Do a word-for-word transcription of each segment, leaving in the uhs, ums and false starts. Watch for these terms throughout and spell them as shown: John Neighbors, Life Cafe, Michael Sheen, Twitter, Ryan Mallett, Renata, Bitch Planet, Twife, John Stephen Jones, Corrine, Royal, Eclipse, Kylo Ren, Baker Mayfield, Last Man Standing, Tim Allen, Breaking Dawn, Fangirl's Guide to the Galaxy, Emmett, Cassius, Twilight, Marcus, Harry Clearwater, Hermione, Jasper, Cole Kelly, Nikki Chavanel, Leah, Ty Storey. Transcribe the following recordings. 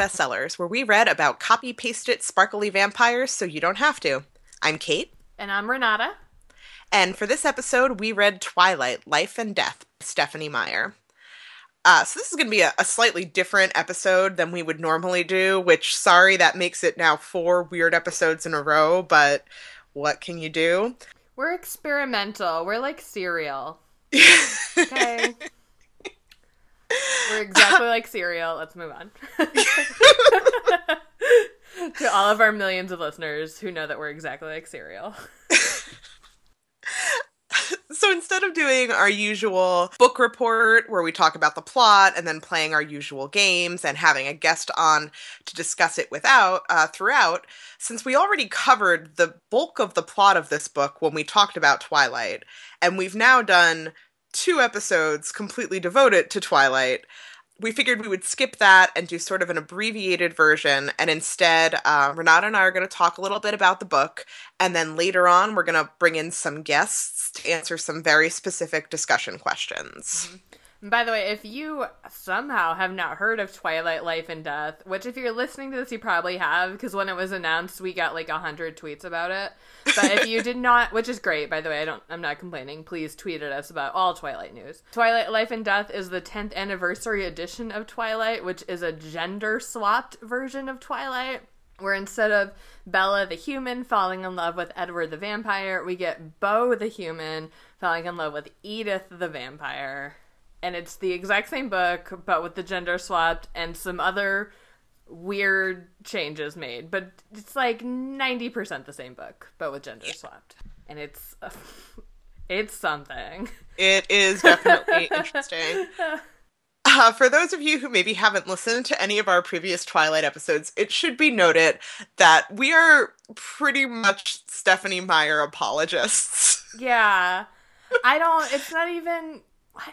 Bestsellers, where we read about copy-pasted sparkly vampires so you don't have to. I'm Kate. And I'm Renata. And for this episode, we read Twilight, Life and Death, Stephenie Meyer. Uh, so this is going to be a, a slightly different episode than we would normally do, which, sorry, that makes it now four weird episodes in a row, but what can you do? We're experimental. We're like cereal. Okay. We're exactly like cereal. Let's move on. To all of our millions of listeners who know that we're exactly like cereal. So instead of doing our usual book report where we talk about the plot and then playing our usual games and having a guest on to discuss it without uh, throughout, since we already covered the bulk of the plot of this book when we talked about Twilight, and we've now done two episodes completely devoted to Twilight, we figured we would skip that and do sort of an abbreviated version. And instead, uh, Renata and I are going to talk a little bit about the book. And then later on, we're going to bring in some guests to answer some very specific discussion questions. Mm-hmm. And by the way, if you somehow have not heard of Twilight, Life and Death, which if you're listening to this, you probably have, because when it was announced, we got like a hundred tweets about it. But if you did not, which is great, by the way, I don't, I'm not complaining. Please tweet at us about all Twilight news. Twilight, Life and Death is the tenth anniversary edition of Twilight, which is a gender swapped version of Twilight, where instead of Bella the human falling in love with Edward the vampire, we get Beau the human falling in love with Edith the vampire. And it's the exact same book, but with the gender swapped and some other weird changes made. But it's like ninety percent the same book, but with gender swapped. And it's uh, it's something. It is definitely interesting. Uh, for those of you who maybe haven't listened to any of our previous Twilight episodes, it should be noted that we are pretty much Stephenie Meyer apologists. Yeah. I don't... It's not even... I,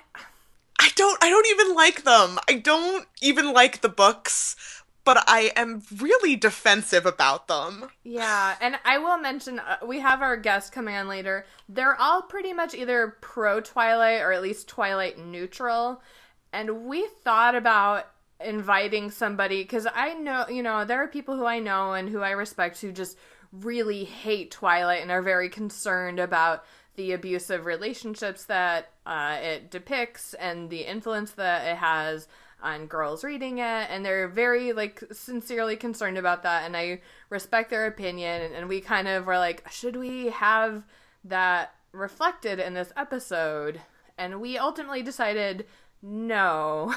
I don't, I don't even like them. I don't even like the books, but I am really defensive about them. Yeah, and I will mention, uh, we have our guest coming on later. They're all pretty much either pro-Twilight or at least Twilight neutral. And we thought about inviting somebody, because I know, you know, there are people who I know and who I respect who just really hate Twilight and are very concerned about the abusive relationships that uh, it depicts and the influence that it has on girls reading it. And they're very, like, sincerely concerned about that. And I respect their opinion. And, and we kind of were like, should we have that reflected in this episode? And we ultimately decided no,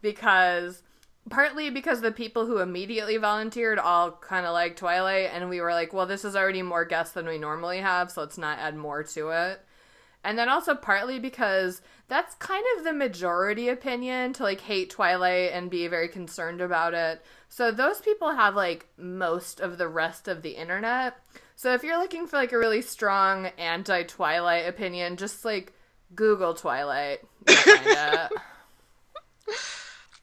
because... Partly because the people who immediately volunteered all kind of like Twilight, and we were like, well, this is already more guests than we normally have, so let's not add more to it. And then also partly because that's kind of the majority opinion, to like hate Twilight and be very concerned about it. So those people have like most of the rest of the internet. So if you're looking for like a really strong anti-Twilight opinion, just like Google Twilight. You'll find it.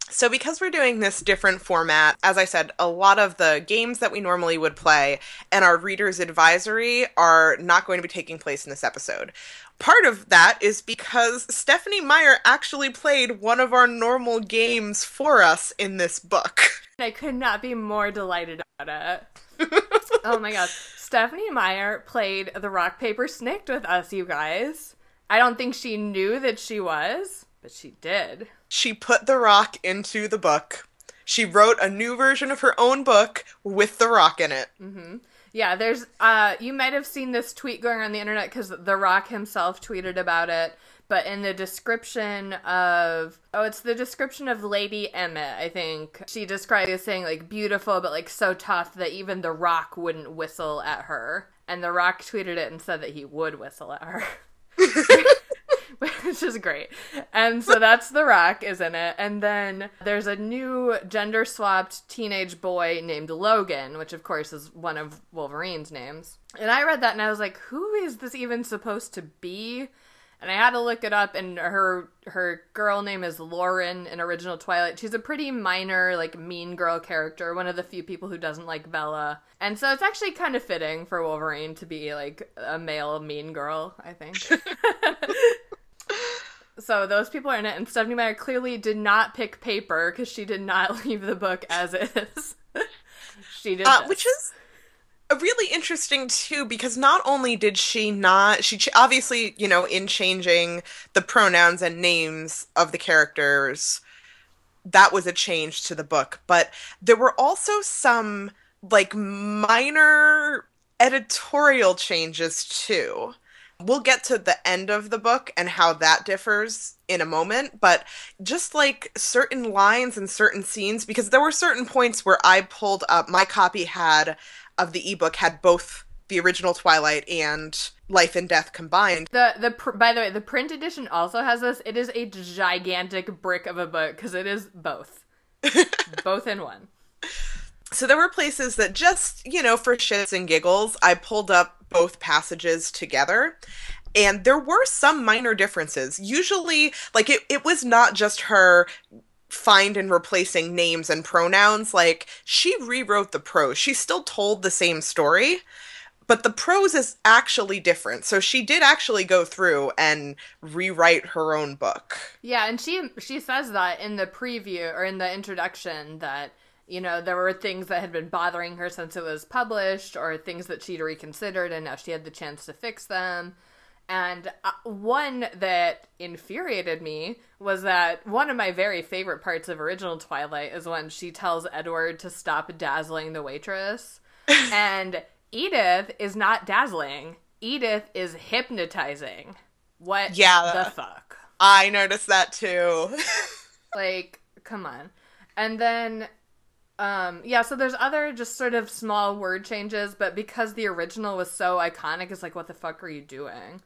So because we're doing this different format, as I said, a lot of the games that we normally would play and our reader's advisory are not going to be taking place in this episode. Part of that is because Stephenie Meyer actually played one of our normal games for us in this book. I could not be more delighted about it. Oh my gosh. Stephenie Meyer played the Rock, Paper, Snicked with us, you guys. I don't think she knew that she was, but she did. She put the rock into the book. She wrote a new version of her own book with the rock in it. Mm-hmm. Yeah, there's, uh, you might have seen this tweet going around the internet because the rock himself tweeted about it. But in the description of, oh, it's the description of Lady Emmett, I think. She described it as saying, like, beautiful, but, like, so tough that even the rock wouldn't whistle at her. And the rock tweeted it and said that he would whistle at her. Which is great. And so that's the rock, isn't it? And then there's a new gender-swapped teenage boy named Logan, which of course is one of Wolverine's names. And I read that and I was like, who is this even supposed to be? And I had to look it up, and her her girl name is Lauren in original Twilight. She's a pretty minor, like, mean girl character, one of the few people who doesn't like Bella. And so it's actually kind of fitting for Wolverine to be, like, a male mean girl, I think. So those people are in it, and Stephenie Meyer clearly did not pick paper because she did not leave the book as is. She did uh, which is really interesting, too, because not only did she not... she ch- Obviously, you know, in changing the pronouns and names of the characters, that was a change to the book. But there were also some, like, minor editorial changes, too. We'll get to the end of the book and how that differs in a moment, but just like certain lines and certain scenes, because there were certain points where I pulled up, my copy had, of the ebook, had both the original Twilight and Life and Death combined. The the pr- By the way, the print edition also has this. It is a gigantic brick of a book, because it is both. Both in one. So there were places that just, you know, for shits and giggles, I pulled up both passages together. And there were some minor differences. Usually, like, it, it was not just her find and replacing names and pronouns. Like, she rewrote the prose. She still told the same story, but the prose is actually different. So she did actually go through and rewrite her own book. Yeah, and she she says that in the preview, or in the introduction, that... you know, there were things that had been bothering her since it was published, or things that she'd reconsidered, and now she had the chance to fix them. And one that infuriated me was that one of my very favorite parts of original Twilight is when she tells Edward to stop dazzling the waitress. And Edith is not dazzling. Edith is hypnotizing. What yeah, the fuck? I noticed that too. Like, come on. And then... Um, yeah, so there's other just sort of small word changes, but because the original was so iconic, it's like, what the fuck are you doing?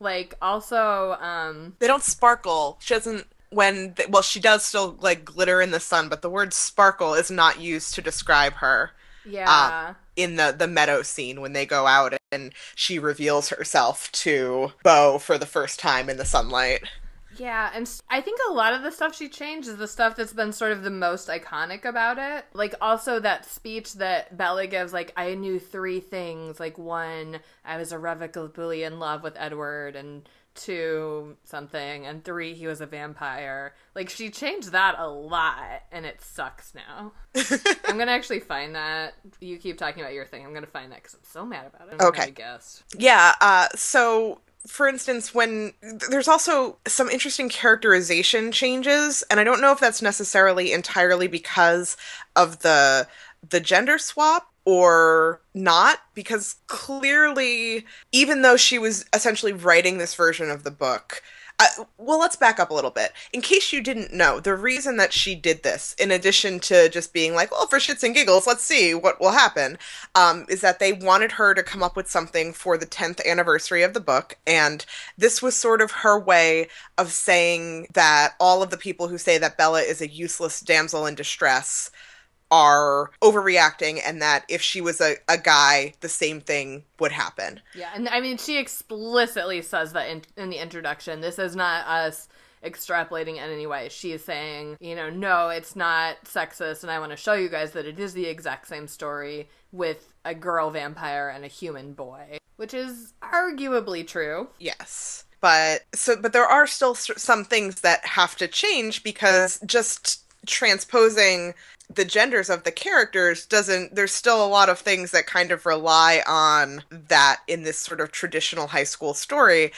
Like, also, um... they don't sparkle. She doesn't, when, they, well, she does still, like, glitter in the sun, but the word sparkle is not used to describe her. Yeah. Um, in the, the meadow scene, when they go out and she reveals herself to Beau for the first time in the sunlight. Yeah, and I think a lot of the stuff she changed is the stuff that's been sort of the most iconic about it. Like, also that speech that Bella gives, like, I knew three things. Like, one, I was irrevocably in love with Edward, and two, something, and three, he was a vampire. Like, she changed that a lot, and it sucks now. I'm gonna actually find that. You keep talking about your thing. I'm gonna find that, because I'm so mad about it. I'm okay. Guess. Yeah, uh, so... for instance, when there's also some interesting characterization changes, and I don't know if that's necessarily entirely because of the the gender swap or not, because clearly, even though she was essentially writing this version of the book, uh, well, let's back up a little bit. In case you didn't know, the reason that she did this, in addition to just being like, well, for shits and giggles, let's see what will happen, um, is that they wanted her to come up with something for the tenth anniversary of the book, and this was sort of her way of saying that all of the people who say that Bella is a useless damsel in distress are overreacting, and that if she was a, a guy, the same thing would happen. Yeah, and I mean, she explicitly says that in, in the introduction. This is not us extrapolating in any way. She is saying, you know, no, it's not sexist, and I want to show you guys that it is the exact same story with a girl vampire and a human boy, which is arguably true. Yes. But, so, but there are still some things that have to change, because just transposing the genders of the characters doesn't, there's still a lot of things that kind of rely on that in this sort of traditional high school story.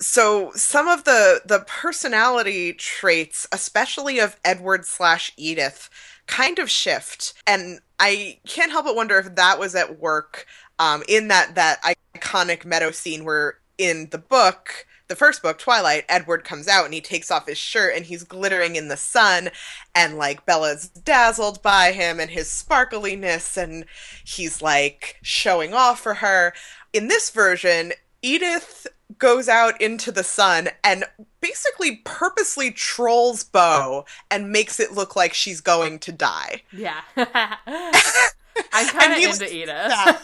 So some of the, the personality traits, especially of Edward slash Edith, kind of shift. And I can't help but wonder if that was at work um, in that, that iconic meadow scene where in the book, the first book, Twilight, Edward comes out and he takes off his shirt and he's glittering in the sun, and like Bella's dazzled by him and his sparkliness, and he's like showing off for her. In this version, Edith goes out into the sun and basically purposely trolls Beau and makes it look like she's going to die. Yeah. I'm kind of into Edith. Yeah.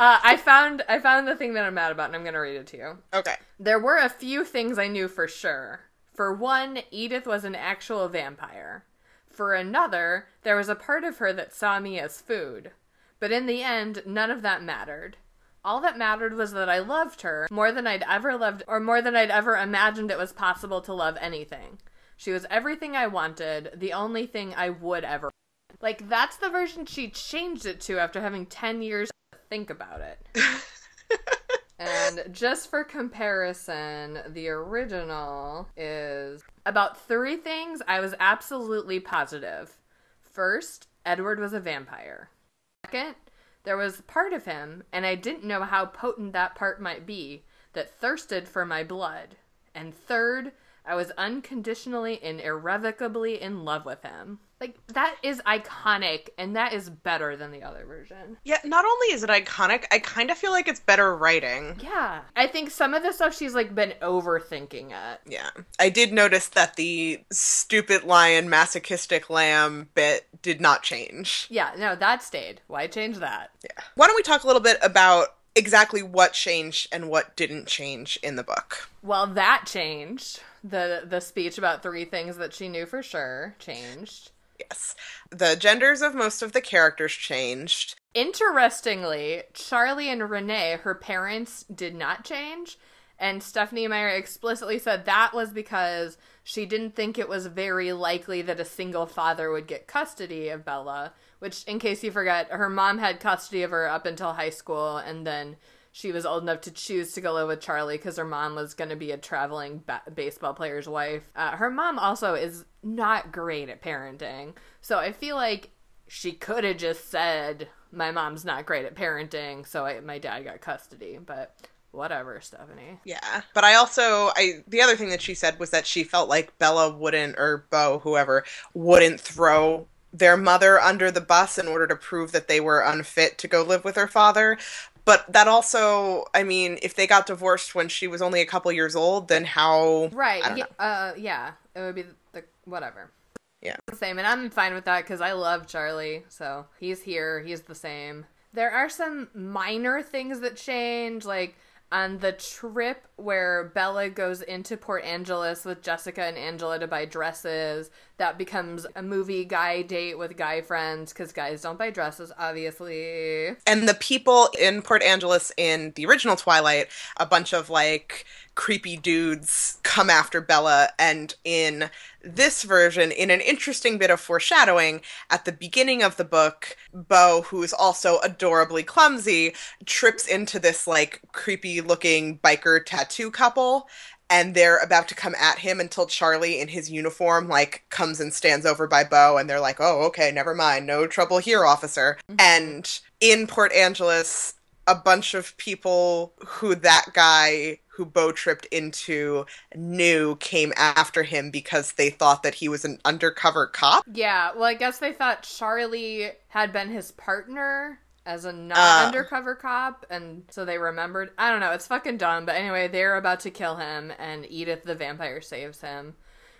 Uh, I found I found the thing that I'm mad about, and I'm going to read it to you. Okay. There were a few things I knew for sure. For one, Edith was an actual vampire. For another, there was a part of her that saw me as food. But in the end, none of that mattered. All that mattered was that I loved her more than I'd ever loved, or more than I'd ever imagined it was possible to love anything. She was everything I wanted, the only thing I would ever. Like, that's the version she changed it to after having ten years to think about it. And just for comparison, the original is about three things I was absolutely positive. First, Edward was a vampire. Second, there was part of him, and I didn't know how potent that part might be, that thirsted for my blood. And third, I was unconditionally and irrevocably in love with him. Like, that is iconic, and that is better than the other version. Yeah, not only is it iconic, I kind of feel like it's better writing. Yeah. I think some of the stuff she's, like, been overthinking it. Yeah. I did notice that the stupid lion, masochistic lamb bit did not change. Yeah, no, that stayed. Why change that? Yeah. Why don't we talk a little bit about exactly what changed and what didn't change in the book? Well, that changed. The the speech about three things that she knew for sure changed. Yes. The genders of most of the characters changed. Interestingly, Charlie and Renee, her parents, did not change. And Stephenie Meyer explicitly said that was because she didn't think it was very likely that a single father would get custody of Bella, which, in case you forget, her mom had custody of her up until high school, and then she was old enough to choose to go live with Charlie because her mom was going to be a traveling ba- baseball player's wife. Uh, her mom also is not great at parenting, so I feel like she could have just said, my mom's not great at parenting, so I, my dad got custody, but whatever, Stephenie. Yeah, but I also, I the other thing that she said was that she felt like Bella wouldn't, or Beau, whoever, wouldn't throw their mother under the bus in order to prove that they were unfit to go live with her father. But that also, I mean, if they got divorced when she was only a couple years old, then how... Right. I don't know. Uh, yeah. It would be the, the whatever. Yeah. The same. And I'm fine with that because I love Charlie. So he's here. He's the same. There are some minor things that change. Like on the trip where Bella goes into Port Angeles with Jessica and Angela to buy dresses, that becomes a movie guy date with guy friends because guys don't buy dresses, obviously. And the people in Port Angeles in the original Twilight, a bunch of, like, creepy dudes come after Bella, and in this version, in an interesting bit of foreshadowing, at the beginning of the book, Beau, who is also adorably clumsy, trips into this, like, creepy-looking biker tattoo couple, and they're about to come at him until Charlie, in his uniform, like, comes and stands over by Beau, and they're like, oh, okay, never mind, no trouble here, officer. Mm-hmm. And in Port Angeles, a bunch of people who that guy who Beau tripped into knew came after him because they thought that he was an undercover cop. Yeah, well, I guess they thought Charlie had been his partner as a non-undercover uh, cop, and so they remembered. I don't know, it's fucking dumb, but anyway, they're about to kill him, and Edith the vampire saves him,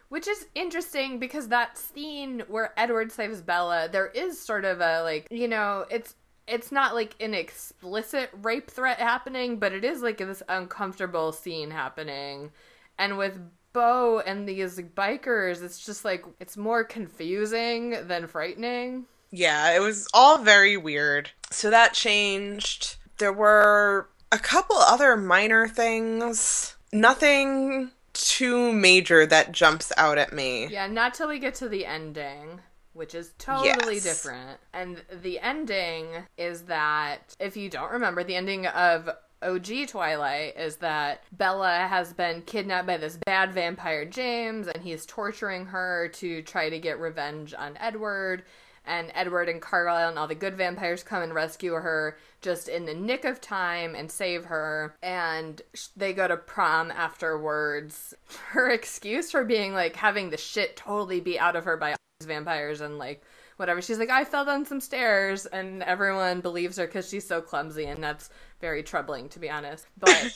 which is interesting because that scene where Edward saves Bella, there is sort of a, like, you know, it's it's not, like, an explicit rape threat happening, but it is, like, this uncomfortable scene happening, and with Beau and these bikers, it's just, like, it's more confusing than frightening. Yeah, it was all very weird. So that changed. There were a couple other minor things. Nothing too major that jumps out at me. Yeah, not till we get to the ending, which is totally yes. different. And the ending is that, if you don't remember, the ending of O G Twilight is that Bella has been kidnapped by this bad vampire James, and he's torturing her to try to get revenge on Edward. And Edward and Caroline and all the good vampires come and rescue her just in the nick of time and save her. And they go to prom afterwards. Her excuse for being, like, having the shit totally be out of her by all these vampires and, like, whatever. She's like, I fell down some stairs, and everyone believes her because she's so clumsy, and that's very troubling, to be honest. But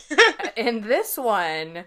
in this one,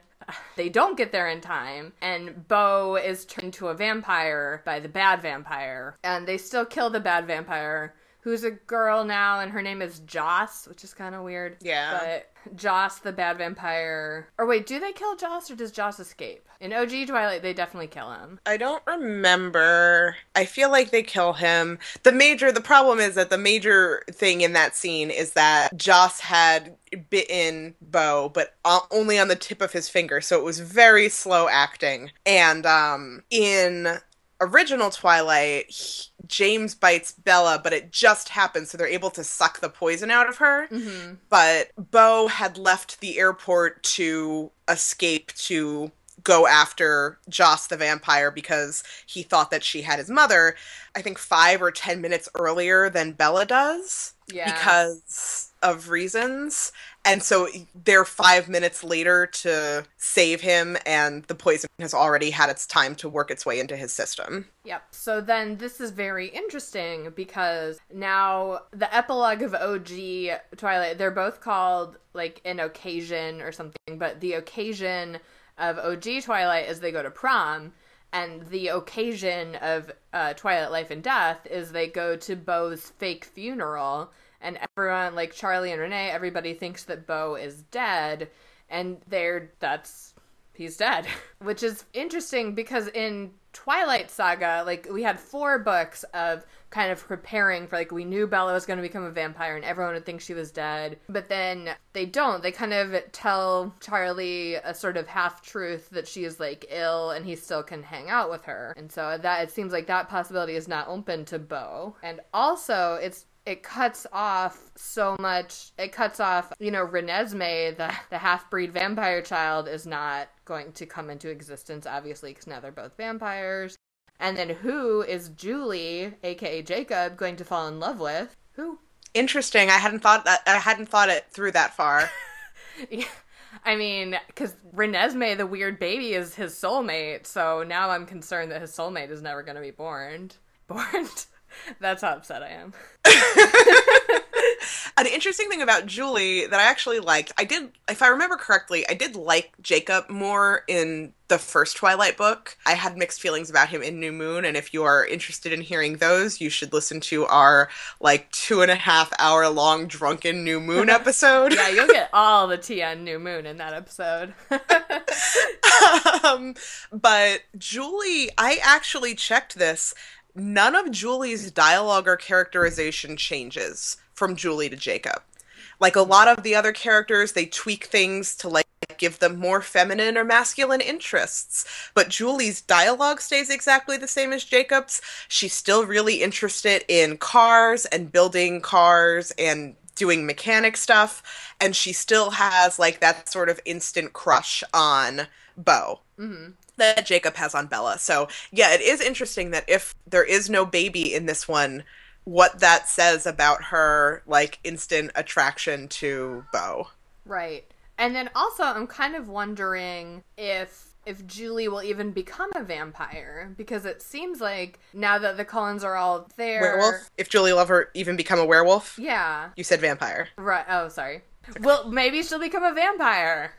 they don't get there in time, and Beau is turned into a vampire by the bad vampire, and they still kill the bad vampire, who's a girl now, and her name is Joss, which is kind of weird. Yeah. But Joss, the bad vampire... Or wait, do they kill Joss, or does Joss escape? In O G Twilight, they definitely kill him. I don't remember. I feel like they kill him. The major... The problem is that the major thing in that scene is that Joss had bitten Beau, but only on the tip of his finger, so it was very slow acting. And um, in... original Twilight, he, James bites Bella, but it just happens, so they're able to suck the poison out of her. Mm-hmm. But Beau had left the airport to escape to go after Joss the vampire because he thought that she had his mother, I think five or ten minutes earlier than Bella does, yeah. because of reasons. And so they're five minutes later to save him, and the poison has already had its time to work its way into his system. Yep. So then this is very interesting because now the epilogue of O G Twilight, they're both called like an occasion or something, but the occasion of O G Twilight is they go to prom, and the occasion of uh, Twilight Life and Death is they go to Beau's fake funeral. And everyone, like Charlie and Renee, everybody thinks that Beau is dead, and they're, that's, he's dead. Which is interesting because in Twilight Saga, like, we had four books of kind of preparing for, like, we knew Bella was going to become a vampire and everyone would think she was dead, but then they don't. They kind of tell Charlie a sort of half-truth that she is, like, ill and he still can hang out with her. And so that, it seems like that possibility is not open to Beau. And also, it's It cuts off so much. It cuts off, you know, Renesmee, the, the half-breed vampire child, is not going to come into existence, obviously, because now they're both vampires. And then who is Julie, a k a. Jacob, going to fall in love with? Who? Interesting. I hadn't thought that. I hadn't thought it through that far. Yeah. I mean, because Renesmee, the weird baby, is his soulmate, so now I'm concerned that his soulmate is never going to be born. Born? That's how upset I am. An interesting thing about Julie that I actually liked, I did, if I remember correctly, I did like Jacob more in the first Twilight book. I had mixed feelings about him in New Moon, and if you are interested in hearing those, you should listen to our, like, two and a half hour long drunken New Moon episode. Yeah, you'll get all the tea on New Moon in that episode. um, but Julie, I actually checked this. None of Julie's dialogue or characterization changes from Julie to Jacob. Like, a lot of the other characters, they tweak things to, like, give them more feminine or masculine interests. But Julie's dialogue stays exactly the same as Jacob's. She's still really interested in cars and building cars and doing mechanic stuff. And she still has, like, that sort of instant crush on Beau. Mm-hmm. That Jacob has on Bella. So, yeah, it is interesting that if there is no baby in this one, what that says about her, like, instant attraction to Beau. Right. And then also, I'm kind of wondering if if Julie will even become a vampire, because it seems like now that the Cullens are all there... Werewolf? If Julie will ever even become a werewolf? Yeah. You said vampire. Right. Oh, sorry. Okay. Well, maybe she'll become a vampire.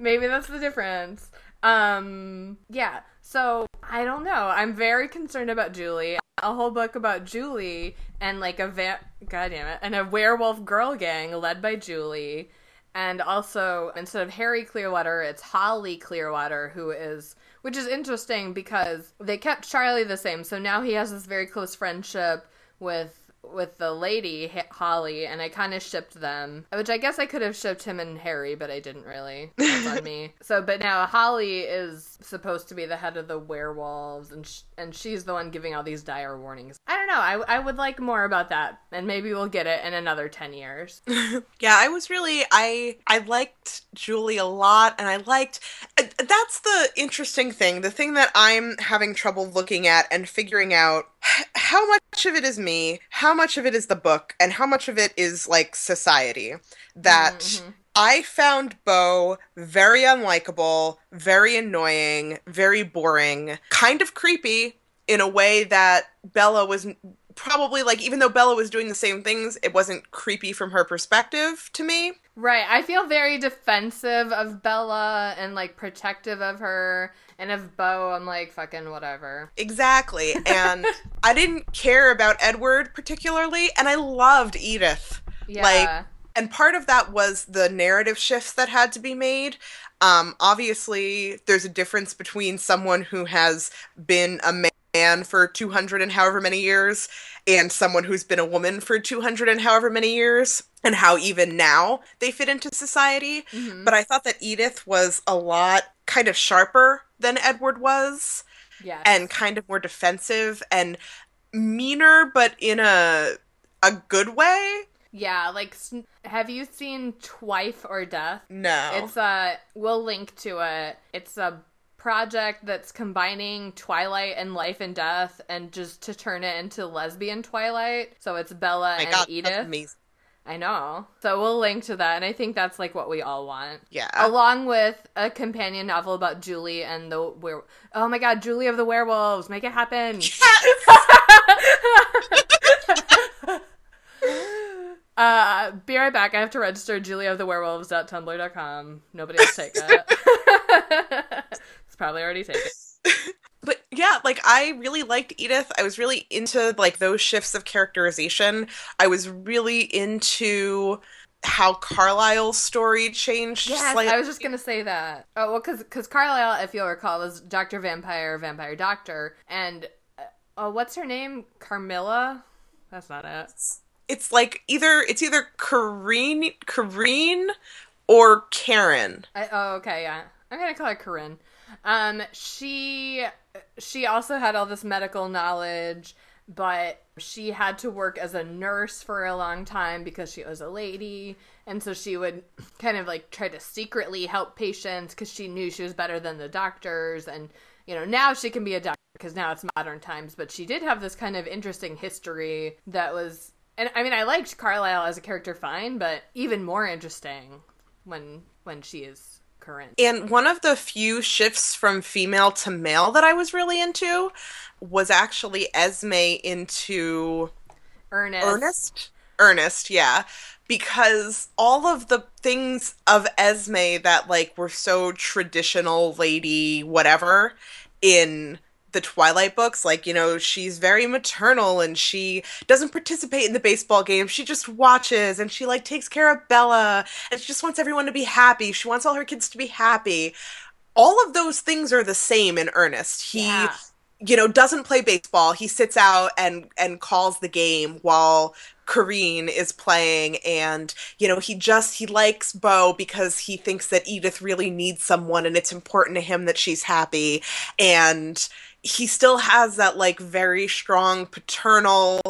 Maybe that's the difference. Um, yeah, so I don't know. I'm very concerned about Julie. A whole book about Julie and like a va- God damn it, and a werewolf girl gang led by Julie. And also, instead of Harry Clearwater, it's Holly Clearwater, who is, which is interesting because they kept Charlie the same. So now he has this very close friendship with with the lady, Holly, and I kind of shipped them, which I guess I could have shipped him and Harry, but I didn't really. That's on me. So, but now Holly is supposed to be the head of the werewolves, and sh- and she's the one giving all these dire warnings. I don't know, I, I would like more about that, and maybe we'll get it in another ten years. Yeah, I was really, I I liked Julie a lot, and I liked, uh, that's the interesting thing, the thing that I'm having trouble looking at and figuring out how much of it is me, how much of it is the book, and how much of it is, like, society. That mm-hmm. I found Beau very unlikable, very annoying, very boring, kind of creepy in a way that Bella was probably, like, even though Bella was doing the same things, it wasn't creepy from her perspective to me. Right. I feel very defensive of Bella and, like, protective of her. And of Beau, I'm like, fucking whatever. Exactly. And I didn't care about Edward particularly. And I loved Edith. Yeah. Like, and part of that was the narrative shifts that had to be made. Um, obviously, there's a difference between someone who has been a man man for two hundred and however many years and someone who's been a woman for two hundred and however many years and how even now they fit into society. Mm-hmm. But I thought that Edith was a lot kind of sharper than Edward was. Yes. And kind of more defensive and meaner, but in a a good way. Yeah, like, have you seen Twife or Death? No. It's a, we'll link to it. It's a project that's combining Twilight and Life and Death and just to turn it into lesbian Twilight. So it's Bella My and God, Edith. That's amazing. I know. So we'll link to that, and I think that's, like, what we all want. Yeah. Along with a companion novel about Julie and the were- Oh my God, Julie of the Werewolves. Make it happen. Yes! uh, be right back. I have to register julie of the werewolves dot tumblr dot com. Nobody will take that. Probably already take it. But yeah, like, I really liked Edith. I was really into, like, those shifts of characterization. I was really into how Carlyle's story changed. Yes, slightly. I was just gonna say that. Oh, well, because because Carlyle, if you'll recall, was Doctor Vampire, Vampire Doctor, and uh, uh, what's her name? Carmilla? That's not it. It's, it's like either it's either Corrine, Corrine, or Karen. I, oh, okay, yeah. I'm gonna call her Corrine. Um, she, she also had all this medical knowledge, but she had to work as a nurse for a long time because she was a lady. And so she would kind of, like, try to secretly help patients because she knew she was better than the doctors. And, you know, now she can be a doctor because now it's modern times, but she did have this kind of interesting history that was, and I mean, I liked Carlyle as a character fine, but even more interesting when, when she is current. And one of the few shifts from female to male that I was really into was actually Esme into Ernest. Ernest? Ernest, yeah. Because all of the things of Esme that, like, were so traditional lady whatever in the Twilight books, like, you know, she's very maternal and she doesn't participate in the baseball game. She just watches and she, like, takes care of Bella and she just wants everyone to be happy. She wants all her kids to be happy. All of those things are the same in Ernest. He, yeah. you know, doesn't play baseball. He sits out and, and calls the game while Corrine is playing, and, you know, he just, he likes Beau because he thinks that Edith really needs someone and it's important to him that she's happy. And he still has that, like, very strong paternal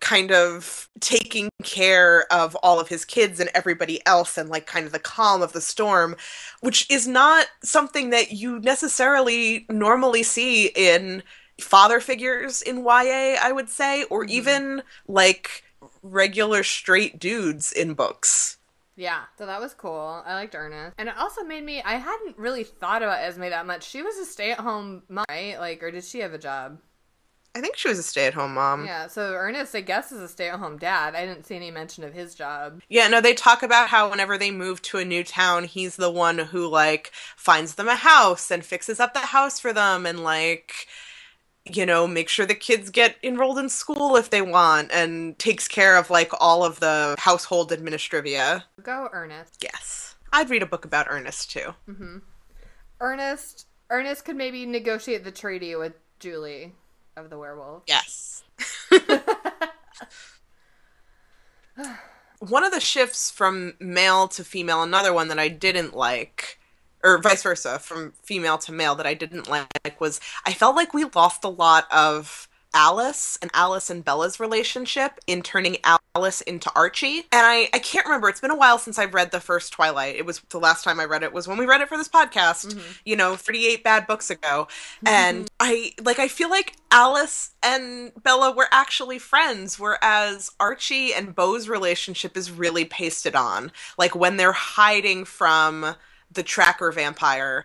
kind of taking care of all of his kids and everybody else and, like, kind of the calm of the storm, which is not something that you necessarily normally see in father figures in Y A, I would say, or even, like, regular straight dudes in books. Yeah, so that was cool. I liked Ernest. And it also made me, I hadn't really thought about Esme that much. She was a stay-at-home mom, right? Like, or did she have a job? I think she was a stay-at-home mom. Yeah, so Ernest, I guess, is a stay-at-home dad. I didn't see any mention of his job. Yeah, no, they talk about how whenever they move to a new town, he's the one who, like, finds them a house and fixes up the house for them and, like, you know, make sure the kids get enrolled in school if they want and takes care of, like, all of the household administrivia. Go Ernest. Yes. I'd read a book about Ernest, too. Mm-hmm. Ernest, Ernest could maybe negotiate the treaty with Julie of the Werewolf. Yes. One of the shifts from male to female, another one that I didn't like, or vice versa, from female to male that I didn't like, was I felt like we lost a lot of Alice and Alice and Bella's relationship in turning Alice into Archie. And I, I can't remember. It's been a while since I've read the first Twilight. It was the last time I read it was when we read it for this podcast, mm-hmm. you know, thirty-eight bad books ago. Mm-hmm. And I, like, I feel like Alice and Bella were actually friends, whereas Archie and Beau's relationship is really pasted on. Like, when they're hiding from the tracker vampire,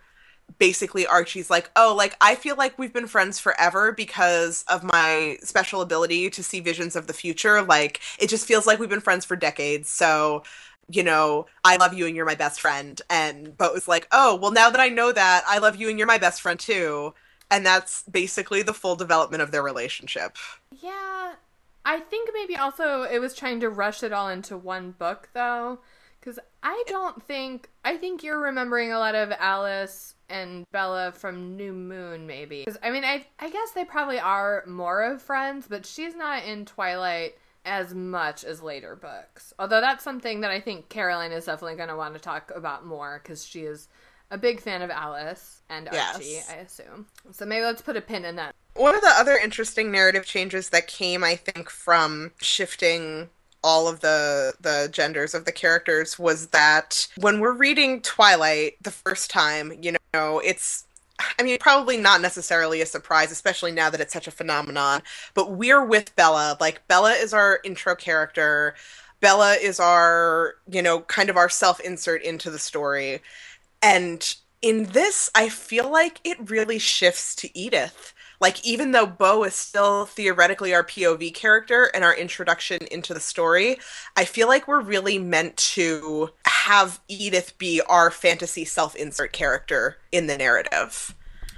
basically Archie's like, oh, like, I feel like we've been friends forever because of my special ability to see visions of the future. Like, it just feels like we've been friends for decades. So, you know, I love you and you're my best friend. And Beau was like, oh, well, now that I know that, I love you and you're my best friend too. And that's basically the full development of their relationship. Yeah. I think maybe also it was trying to rush it all into one book, though. Because I don't think... I think you're remembering a lot of Alice and Bella from New Moon, maybe. Because, I mean, I I guess they probably are more of friends, but she's not in Twilight as much as later books. Although that's something that I think Caroline is definitely going to want to talk about more, because she is a big fan of Alice and Archie, yes. I assume. So maybe let's put a pin in that. One of the other interesting narrative changes that came, I think, from shifting all of the the genders of the characters was that when we're reading Twilight the first time, you know, it's, I mean, probably not necessarily a surprise, especially now that it's such a phenomenon, but we're with Bella. Like, Bella is our intro character. Bella is our, you know, kind of our self-insert into the story. And in this, I feel like it really shifts to Edith. Like, even though Beau is still theoretically our P O V character and our introduction into the story, I feel like we're really meant to have Edith be our fantasy self-insert character in the narrative.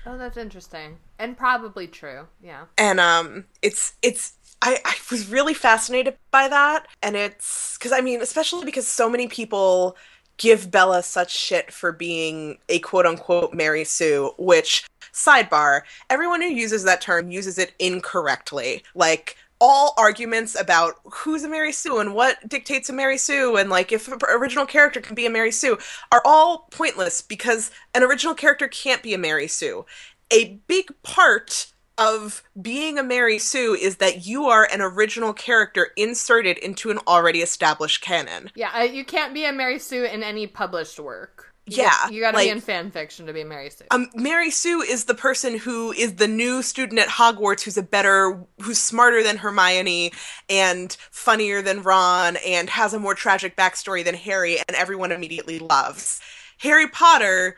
Oh, that's interesting. And probably true, yeah. And um, it's, it's, I, I was really fascinated by that. And it's, because, I mean, especially because so many people give Bella such shit for being a quote-unquote Mary Sue, which... Sidebar, everyone who uses that term uses it incorrectly. Like, all arguments about who's a Mary Sue and what dictates a Mary Sue and, like, if an original character can be a Mary Sue are all pointless because an original character can't be a Mary Sue. A big part of being a Mary Sue is that you are an original character inserted into an already established canon. Yeah, uh, you can't be a Mary Sue in any published work. Yeah. You gotta, like, be in fan fiction to be Mary Sue. Um, Mary Sue is the person who is the new student at Hogwarts who's a better, who's smarter than Hermione and funnier than Ron and has a more tragic backstory than Harry and everyone immediately loves. Harry Potter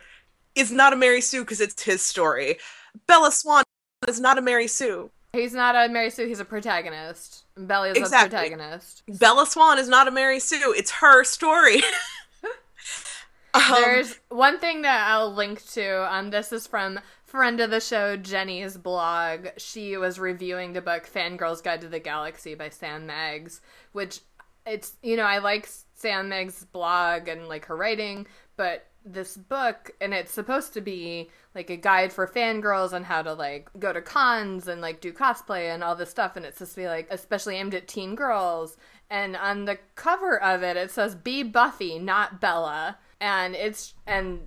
is not a Mary Sue because it's his story. Bella Swan is not a Mary Sue. He's not a Mary Sue, he's a protagonist. Bella is exactly. a protagonist. Bella Swan is not a Mary Sue, it's her story. Um, There's one thing that I'll link to. Um, this is from friend of the show Jenny's blog. She was reviewing the book Fangirl's Guide to the Galaxy by Sam Meggs, which it's, you know, I like Sam Meggs' blog and like her writing, but this book, and it's supposed to be like a guide for fangirls on how to like go to cons and like do cosplay and all this stuff, and it's supposed to be like especially aimed at teen girls. And on the cover of it, it says, "Be Buffy, not Bella." And it's, and,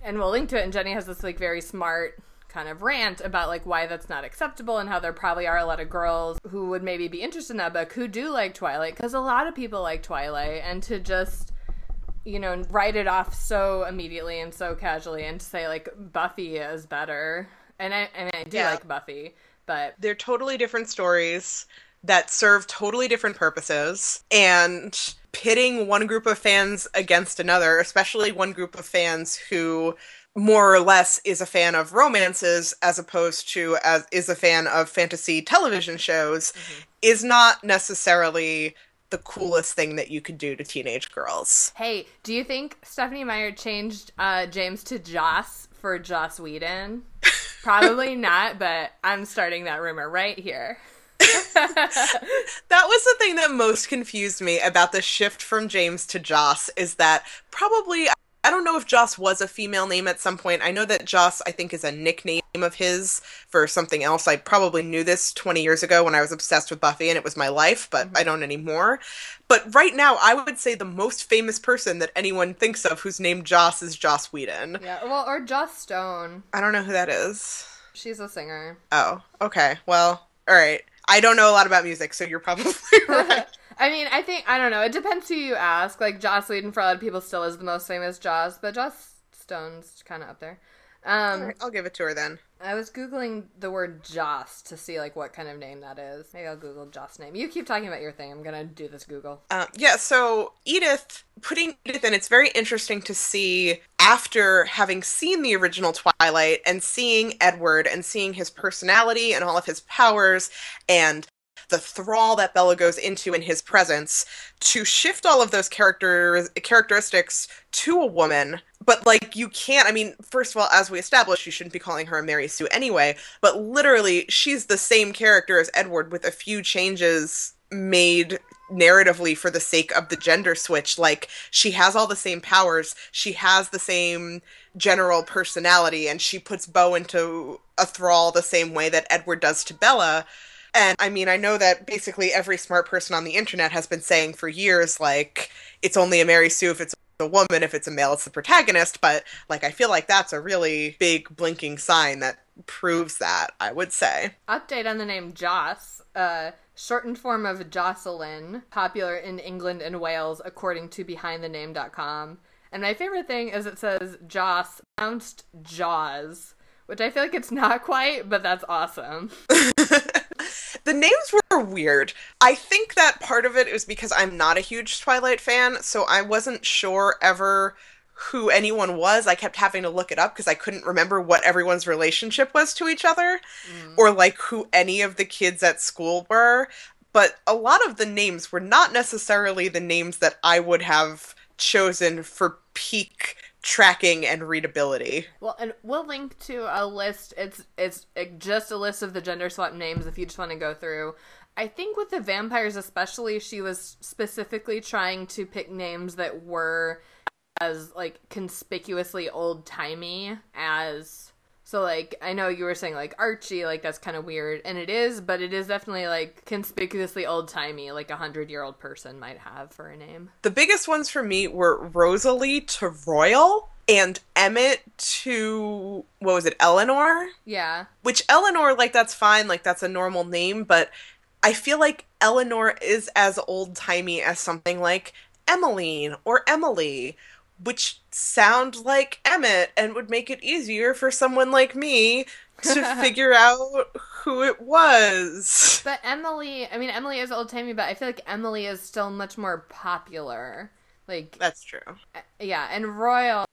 and we'll link to it. And Jenny has this like very smart kind of rant about like why that's not acceptable and how there probably are a lot of girls who would maybe be interested in that book who do like Twilight, because a lot of people like Twilight, and to just, you know, write it off so immediately and so casually and to say like Buffy is better. And I, and I do yeah. like Buffy, but they're totally different stories that serve totally different purposes, and pitting one group of fans against another, especially one group of fans who more or less is a fan of romances as opposed to as is a fan of fantasy television shows, mm-hmm. is not necessarily the coolest thing that you could do to teenage girls. Hey, do you think Stephenie Meyer changed uh, James to Joss for Joss Whedon? Probably not, but I'm starting that rumor right here. That was the thing that most confused me about the shift from James to Joss, is that probably, I don't know if Joss was a female name at some point. I know that Joss, I think, is a nickname of his for something else. I probably knew this twenty years ago when I was obsessed with Buffy and it was my life, but mm-hmm. I don't anymore. But right now, I would say the most famous person that anyone thinks of who's named Joss is Joss Whedon. Yeah, well, or Joss Stone. I don't know who that is. She's a singer. Oh, okay. Well, all right. I don't know a lot about music, so you're probably right. I mean, I think, I don't know. It depends who you ask. Like, Joss Whedon, for a lot of people, still is the most famous Joss, but Joss Stone's kind of up there. Um, right, I'll give it to her then. I was Googling the word Joss to see, like, what kind of name that is. Maybe I'll Google Joss name. You keep talking about your thing. I'm going to do this Google. Um, yeah, so Edith, putting Edith in, it's very interesting to see after having seen the original Twilight and seeing Edward and seeing his personality and all of his powers and the thrall that Bella goes into in his presence, to shift all of those character characteristics to a woman. But, like, you can't, I mean, first of all, as we established, you shouldn't be calling her a Mary Sue anyway, but literally, she's the same character as Edward with a few changes made narratively for the sake of the gender switch. Like, she has all the same powers, she has the same general personality, and she puts Beau into a thrall the same way that Edward does to Bella. And, I mean, I know that basically every smart person on the internet has been saying for years, like, it's only a Mary Sue if it's a woman, if it's a male, it's the protagonist, but, like, I feel like that's a really big blinking sign that proves that, I would say. Update on the name Joss, uh, shortened form of Jocelyn, popular in England and Wales, according to behind the name dot com. And my favorite thing is it says Joss, pronounced Jaws, which I feel like it's not quite, but that's awesome. The names were weird. I think that part of it was because I'm not a huge Twilight fan, so I wasn't sure ever who anyone was. I kept having to look it up because I couldn't remember what everyone's relationship was to each other, mm. or, like, who any of the kids at school were. But a lot of the names were not necessarily the names that I would have chosen for peak tracking and readability. Well, and we'll link to a list. It's it's just a list of the gender swapped names if you just want to go through. I think with the vampires especially, she was specifically trying to pick names that were as, like, conspicuously old-timey as... So, like, I know you were saying, like, Archie, like, that's kind of weird. And it is, but it is definitely, like, conspicuously old-timey, like a hundred-year-old person might have for a name. The biggest ones for me were Rosalie to Royal and Emmett to, what was it, Eleanor? Yeah. Which Eleanor, like, that's fine, like, that's a normal name, but I feel like Eleanor is as old-timey as something like Emmeline or Emily, which sound like Emmett and would make it easier for someone like me to figure out who it was. But Emily, I mean, Emily is old-timey, but I feel like Emily is still much more popular. Like, that's true. Yeah, and Royal.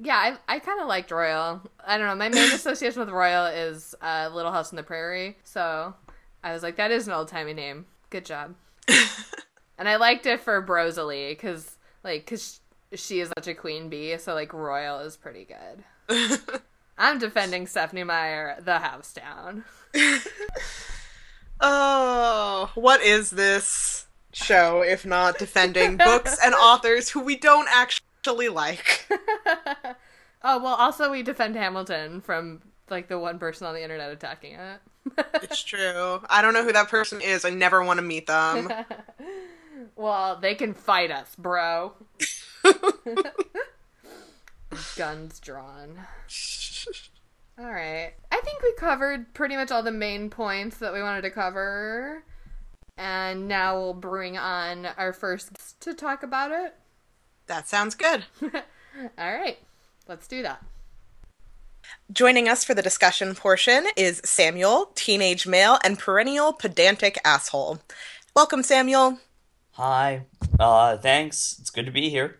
Yeah, I I kind of liked Royal. I don't know. My main association with Royal is uh, Little House on the Prairie. So I was like, that is an old-timey name. Good job. And I liked it for Brosalie because, like, because... she is such a queen bee, so, like, Royal is pretty good. I'm defending Stephenie Meyer, the house down. Oh, what is this show if not defending books and authors who we don't actually like? Oh, well, also we defend Hamilton from, like, the one person on the internet attacking it. It's true. I don't know who that person is. I never want to meet them. Well, they can fight us, bro. Guns drawn. All right. I think we covered pretty much all the main points that we wanted to cover. And now we'll bring on our first guest to talk about it. That sounds good. All right. Let's do that. Joining us for the discussion portion is Samuel, teenage male and perennial pedantic asshole. Welcome, Samuel. Hi. Uh, thanks. It's good to be here.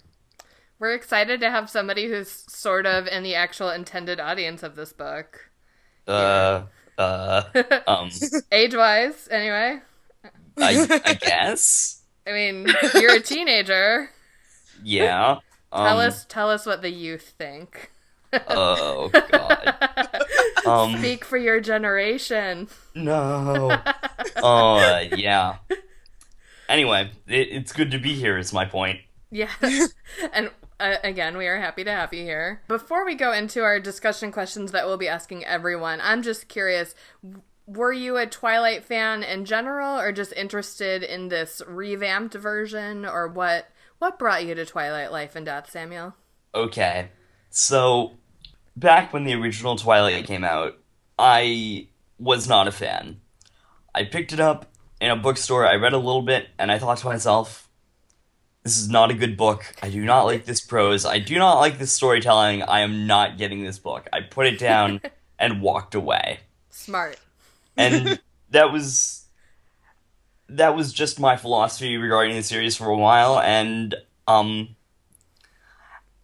We're excited to have somebody who's sort of in the actual intended audience of this book. Uh, yeah. uh, um. Age-wise, anyway. I, I guess. I mean, you're a teenager. Yeah. Um, tell us, tell us what the youth think. Oh, God. um, Speak for your generation. No. Oh, uh, yeah. Anyway, it, it's good to be here is my point. Yeah. And uh, again, we are happy to have you here. Before we go into our discussion questions that we'll be asking everyone, I'm just curious, were you a Twilight fan in general or just interested in this revamped version? Or what, what brought you to Twilight, Life and Death, Samuel? Okay. So, back when the original Twilight came out, I was not a fan. I picked it up in a bookstore, I read a little bit, and I thought to myself, this is not a good book. I do not like this prose. I do not like this storytelling. I am not getting this book. I put it down, and walked away. Smart. And that was that was just my philosophy regarding the series for a while, and um,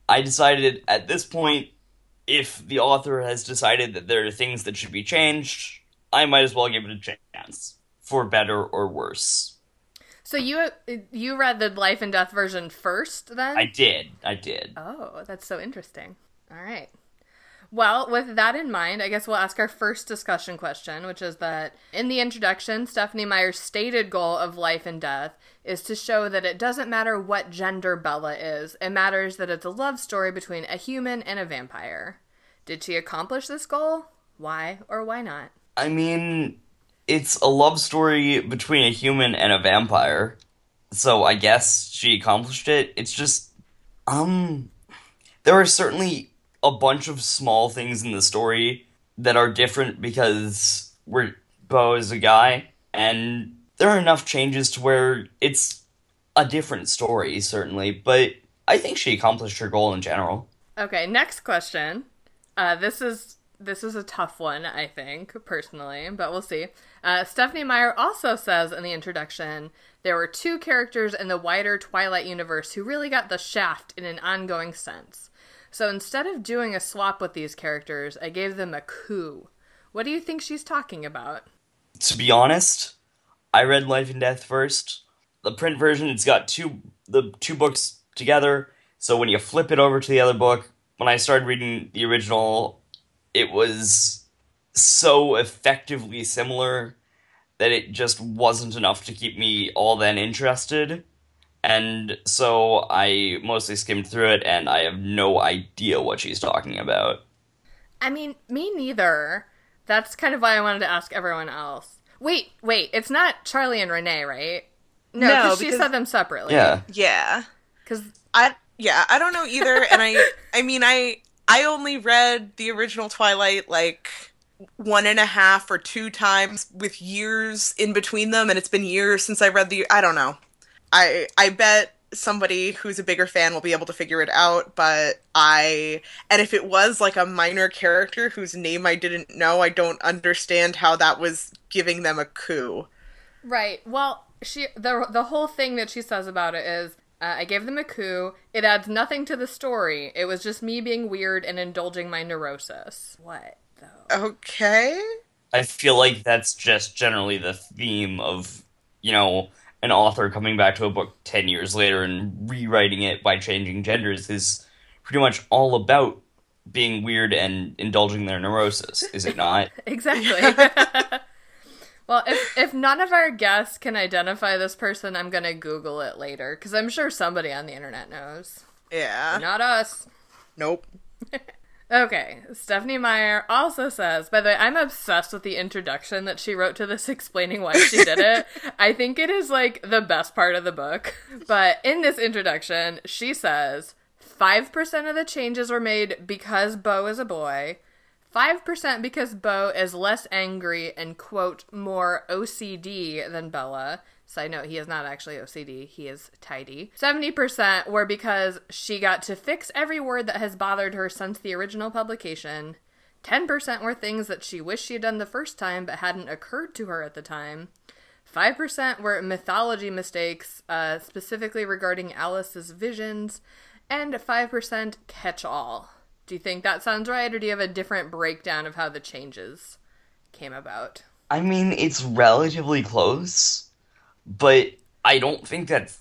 I decided at this point, if the author has decided that there are things that should be changed, I might as well give it a chance, for better or worse. So you you read the Life and Death version first, then? I did. I did. Oh, that's so interesting. All right. Well, with that in mind, I guess we'll ask our first discussion question, which is that in the introduction, Stephenie Meyer's stated goal of Life and Death is to show that it doesn't matter what gender Bella is. It matters that it's a love story between a human and a vampire. Did she accomplish this goal? Why or why not? I mean, it's a love story between a human and a vampire, so I guess she accomplished it. It's just, um, there are certainly a bunch of small things in the story that are different because we're Beau is a guy, and there are enough changes to where it's a different story, certainly, but I think she accomplished her goal in general. Okay, next question. Uh, this is this is a tough one, I think, personally, but we'll see. Uh, Stephenie Meyer also says in the introduction, there were two characters in the wider Twilight universe who really got the shaft in an ongoing sense. So instead of doing a swap with these characters, I gave them a coup. What do you think she's talking about? To be honest, I read Life and Death first. The print version, it's got two the two books together, so when you flip it over to the other book, when I started reading the original, it was so effectively similar that it just wasn't enough to keep me all that interested. And so I mostly skimmed through it, and I have no idea what she's talking about. I mean, me neither. That's kind of why I wanted to ask everyone else. Wait, wait, it's not Charlie and Renee, right? No, no because she said them separately. Yeah. Yeah. Cause I, yeah, I don't know either, and I, I mean, I, I only read the original Twilight, like, one and a half or two times with years in between them, and it's been years since I read the, I don't know. I I bet somebody who's a bigger fan will be able to figure it out, but I... And if it was, like, a minor character whose name I didn't know, I don't understand how that was giving them a coup. Right. Well, she the, the whole thing that she says about it is, uh, I gave them a coup, it adds nothing to the story, it was just me being weird and indulging my neurosis. What, though? Okay. I feel like that's just generally the theme of, you know, an author coming back to a book ten years later and rewriting it by changing genders is pretty much all about being weird and indulging their neurosis, is it not? Exactly. Well, if if none of our guests can identify this person, I'm going to Google it later, because I'm sure somebody on the internet knows. Yeah. Not us. Nope. Okay, Stephenie Meyer also says, by the way, I'm obsessed with the introduction that she wrote to this explaining why she did it. I think it is, like, the best part of the book. But in this introduction, she says, five percent of the changes were made because Beau is a boy, five percent because Beau is less angry and, quote, more O C D than Bella. Side note, he is not actually O C D, he is tidy. seventy percent were because she got to fix every word that has bothered her since the original publication. ten percent were things that she wished she had done the first time but hadn't occurred to her at the time. five percent were mythology mistakes, uh, specifically regarding Alice's visions. And five percent catch-all. Do you think that sounds right, or do you have a different breakdown of how the changes came about? I mean, it's relatively close. But I don't think that's...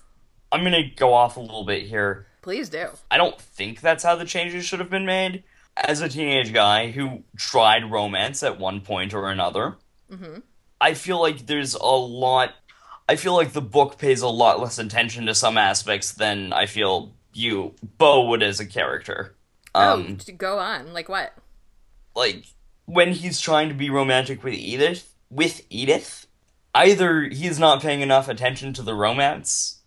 I'm going to go off a little bit here. Please do. I don't think that's how the changes should have been made. As a teenage guy who tried romance at one point or another, mm-hmm. I feel like there's a lot... I feel like the book pays a lot less attention to some aspects than I feel you, Beau, would as a character. Um, oh, go on. Like what? Like, when he's trying to be romantic with Edith, with Edith... Either he's not paying enough attention to the romance,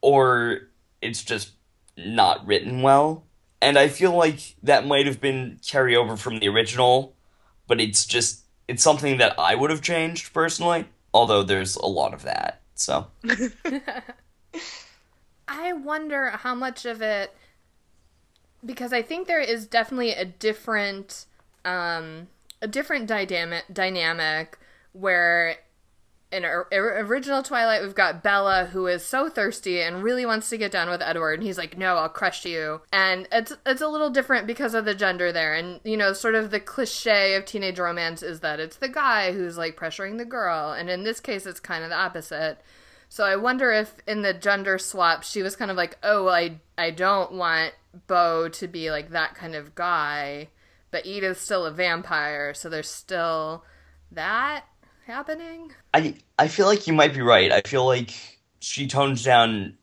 or it's just not written well. And I feel like that might have been carryover from the original, but it's just, it's something that I would have changed personally, although there's a lot of that, so. I wonder how much of it, because I think there is definitely a different um, a different dynamic dynamic where in our original Twilight, we've got Bella, who is so thirsty and really wants to get down with Edward. And he's like, no, I'll crush you. And it's it's a little different because of the gender there. And, you know, sort of the cliche of teenage romance is that it's the guy who's, like, pressuring the girl. And in this case, it's kind of the opposite. So I wonder if in the gender swap, she was kind of like, oh, well, I, I don't want Beau to be, like, that kind of guy. But Edith's still a vampire, so there's still that happening. I I feel like you might be right. I feel like she tones down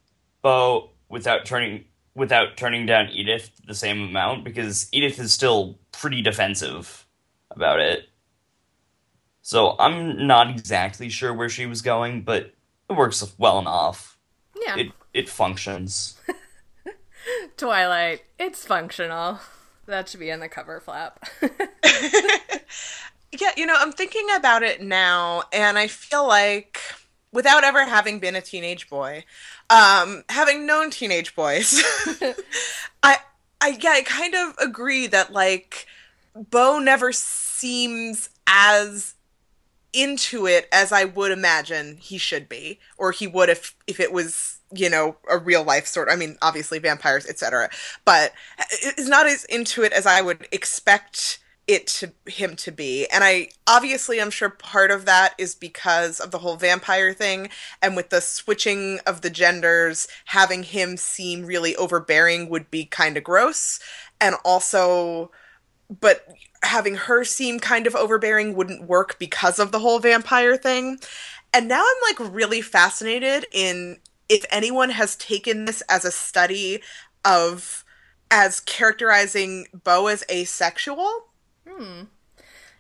Beau without turning without turning down Edith the same amount, because Edith is still pretty defensive about it. So I'm not exactly sure where she was going, but it works well enough. Yeah. It it functions. Twilight, it's functional. That should be in the cover flap. Yeah, you know, I'm thinking about it now, and I feel like, without ever having been a teenage boy, um, having known teenage boys, I, I, yeah, I kind of agree that, like, Beau never seems as into it as I would imagine he should be, or he would if, if it was, you know, a real life sort. I mean, obviously vampires, et cetera, but it's not as into it as I would expect it to him to be. And I obviously I'm sure part of that is because of the whole vampire thing, and with the switching of the genders, having him seem really overbearing would be kind of gross, and also but having her seem kind of overbearing wouldn't work because of the whole vampire thing. And now I'm like really fascinated in if anyone has taken this as a study of as characterizing Beau as asexual. Hmm.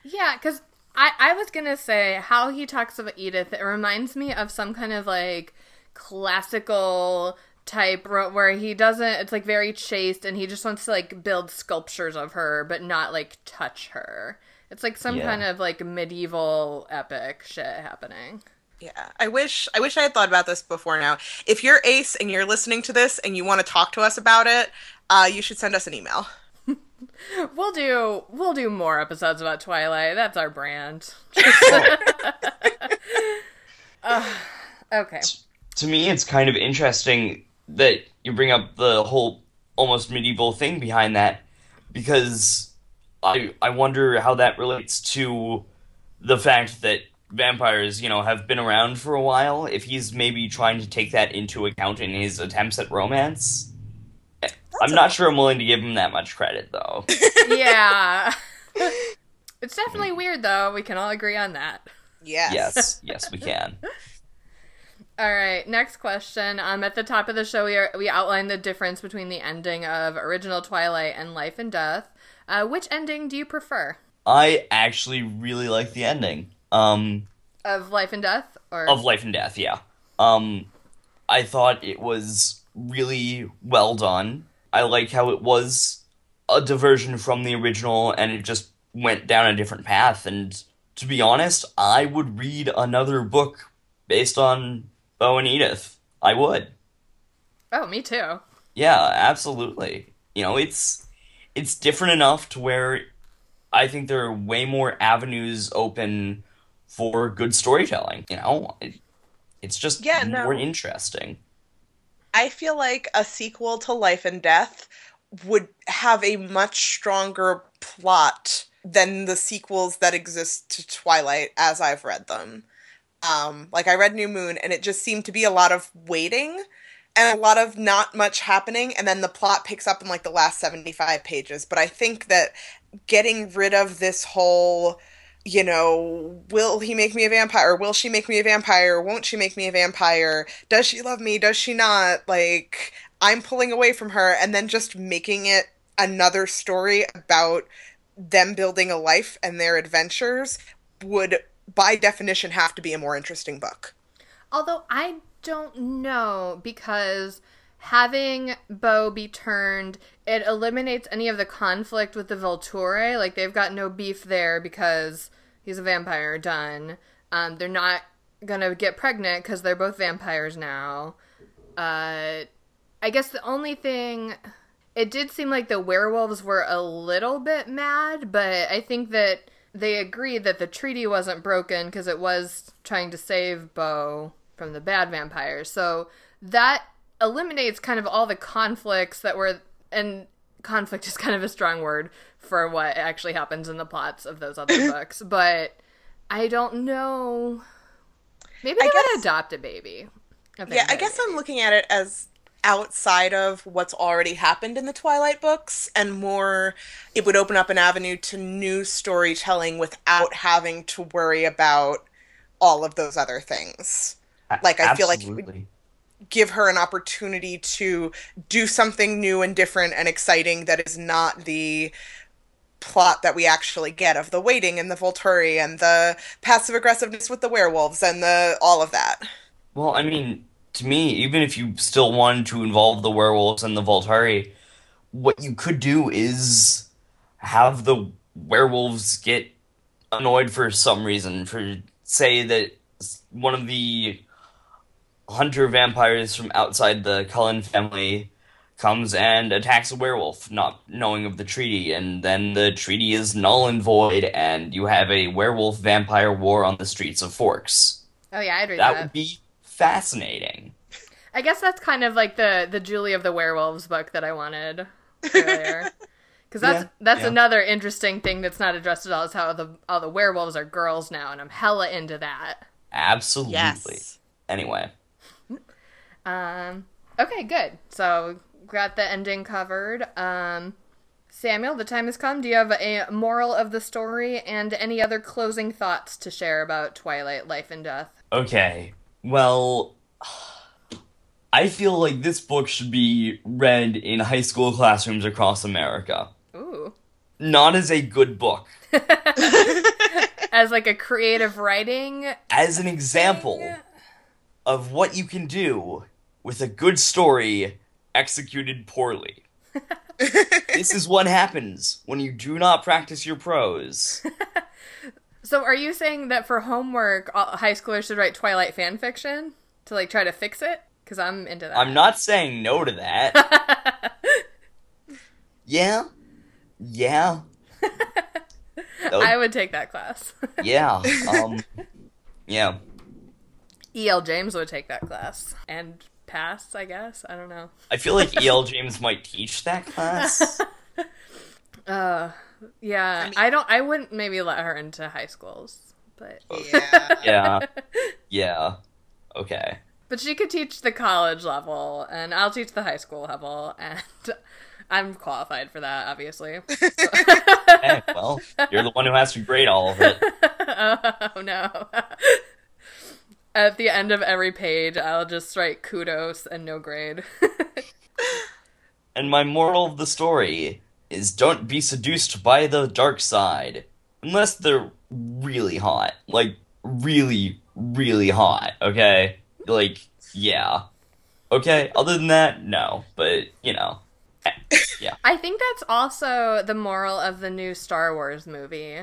Yeah, because I, I was going to say how he talks about Edith, it reminds me of some kind of, like, classical type where he doesn't, it's, like, very chaste, and he just wants to, like, build sculptures of her, but not, like, touch her. It's, like, some yeah. kind of, like, medieval epic shit happening. Yeah, I wish I wish I had thought about this before now. If you're ace and you're listening to this and you want to talk to us about it, uh, you should send us an email. We'll do we'll do more episodes about Twilight. That's our brand. uh, okay. T- to me, it's kind of interesting that you bring up the whole almost medieval thing behind that, because I I wonder how that relates to the fact that vampires, you know, have been around for a while. If he's maybe trying to take that into account in his attempts at romance. I'm not sure I'm willing to give him that much credit, though. Yeah. It's definitely weird, though. We can all agree on that. Yes. Yes, yes, we can. All right, next question. Um, at the top of the show, we are, we outlined the difference between the ending of original Twilight and Life and Death. Uh, which ending do you prefer? I actually really like the ending. Um, of Life and Death? Or Of Life and Death, yeah. Um, I thought it was really well done. I like how it was a diversion from the original, and it just went down a different path. And to be honest, I would read another book based on Beau and Edith. I would. Oh, me too. Yeah, absolutely. You know, it's it's different enough to where I think there are way more avenues open for good storytelling. You know, it, it's just yeah, no. more interesting. I feel like a sequel to Life and Death would have a much stronger plot than the sequels that exist to Twilight as I've read them. Um, like, I read New Moon, and it just seemed to be a lot of waiting and a lot of not much happening, and then the plot picks up in, like, the last seventy-five pages. But I think that getting rid of this whole, you know, will he make me a vampire? Will she make me a vampire? Won't she make me a vampire? Does she love me? Does she not? Like, I'm pulling away from her, and then just making it another story about them building a life and their adventures would, by definition, have to be a more interesting book. Although I don't know, because having Beau be turned, it eliminates any of the conflict with the Volturi. Like, they've got no beef there because he's a vampire, done. Um, they're not gonna get pregnant because they're both vampires now. Uh, I guess the only thing, it did seem like the werewolves were a little bit mad, but I think that they agreed that the treaty wasn't broken because it was trying to save Beau from the bad vampires. So that eliminates kind of all the conflicts that were, and conflict is kind of a strong word for what actually happens in the plots of those other books, but I don't know. Maybe they would adopt a baby. A yeah, I guess baby. I'm looking at it as outside of what's already happened in the Twilight books, and more, it would open up an avenue to new storytelling without having to worry about all of those other things. Like, I Absolutely. feel like it would give her an opportunity to do something new and different and exciting that is not the plot that we actually get of the waiting and the Volturi and the passive aggressiveness with the werewolves and the all of that. Well, I mean, to me, even if you still wanted to involve the werewolves and the Volturi, what you could do is have the werewolves get annoyed for some reason. For say that one of the hunter vampires from outside the Cullen family comes and attacks a werewolf, not knowing of the treaty, and then the treaty is null and void, and you have a werewolf-vampire war on the streets of Forks. Oh yeah, I'd read that. That would be fascinating. I guess that's kind of like the, the Julie of the Werewolves book that I wanted earlier. Because that's yeah, that's yeah. another interesting thing that's not addressed at all, is how the all the werewolves are girls now, and I'm hella into that. Absolutely. Yes. Anyway. Um. Okay, good. So, got the ending covered. Um, Samuel, the time has come. Do you have a moral of the story and any other closing thoughts to share about Twilight, Life and Death? Okay. Well, I feel like this book should be read in high school classrooms across America. Ooh. Not as a good book. As like a creative writing? As an example thing. Of what you can do with a good story executed poorly. This is what happens when you do not practice your prose. So are you saying that for homework, all high schoolers should write Twilight fan fiction to like try to fix it? Because I'm into that. I'm not saying no to that. Yeah. Yeah. Would... I would take that class. Yeah. Um, yeah. E L James would take that class. And pass, I guess. I don't know. I feel like E L James might teach that class. uh, yeah. I mean, I don't, I wouldn't maybe let her into high schools, but. Yeah. Yeah. Yeah. Okay. But she could teach the college level, and I'll teach the high school level, and I'm qualified for that, obviously. So. Hey, well, you're the one who has to grade all of it. Oh, no. At the end of every page, I'll just write kudos and no grade. And my moral of the story is don't be seduced by the dark side. Unless they're really hot. Like, really, really hot, okay? Like, yeah. Okay, other than that, no. But, you know. Yeah. I think that's also the moral of the new Star Wars movie.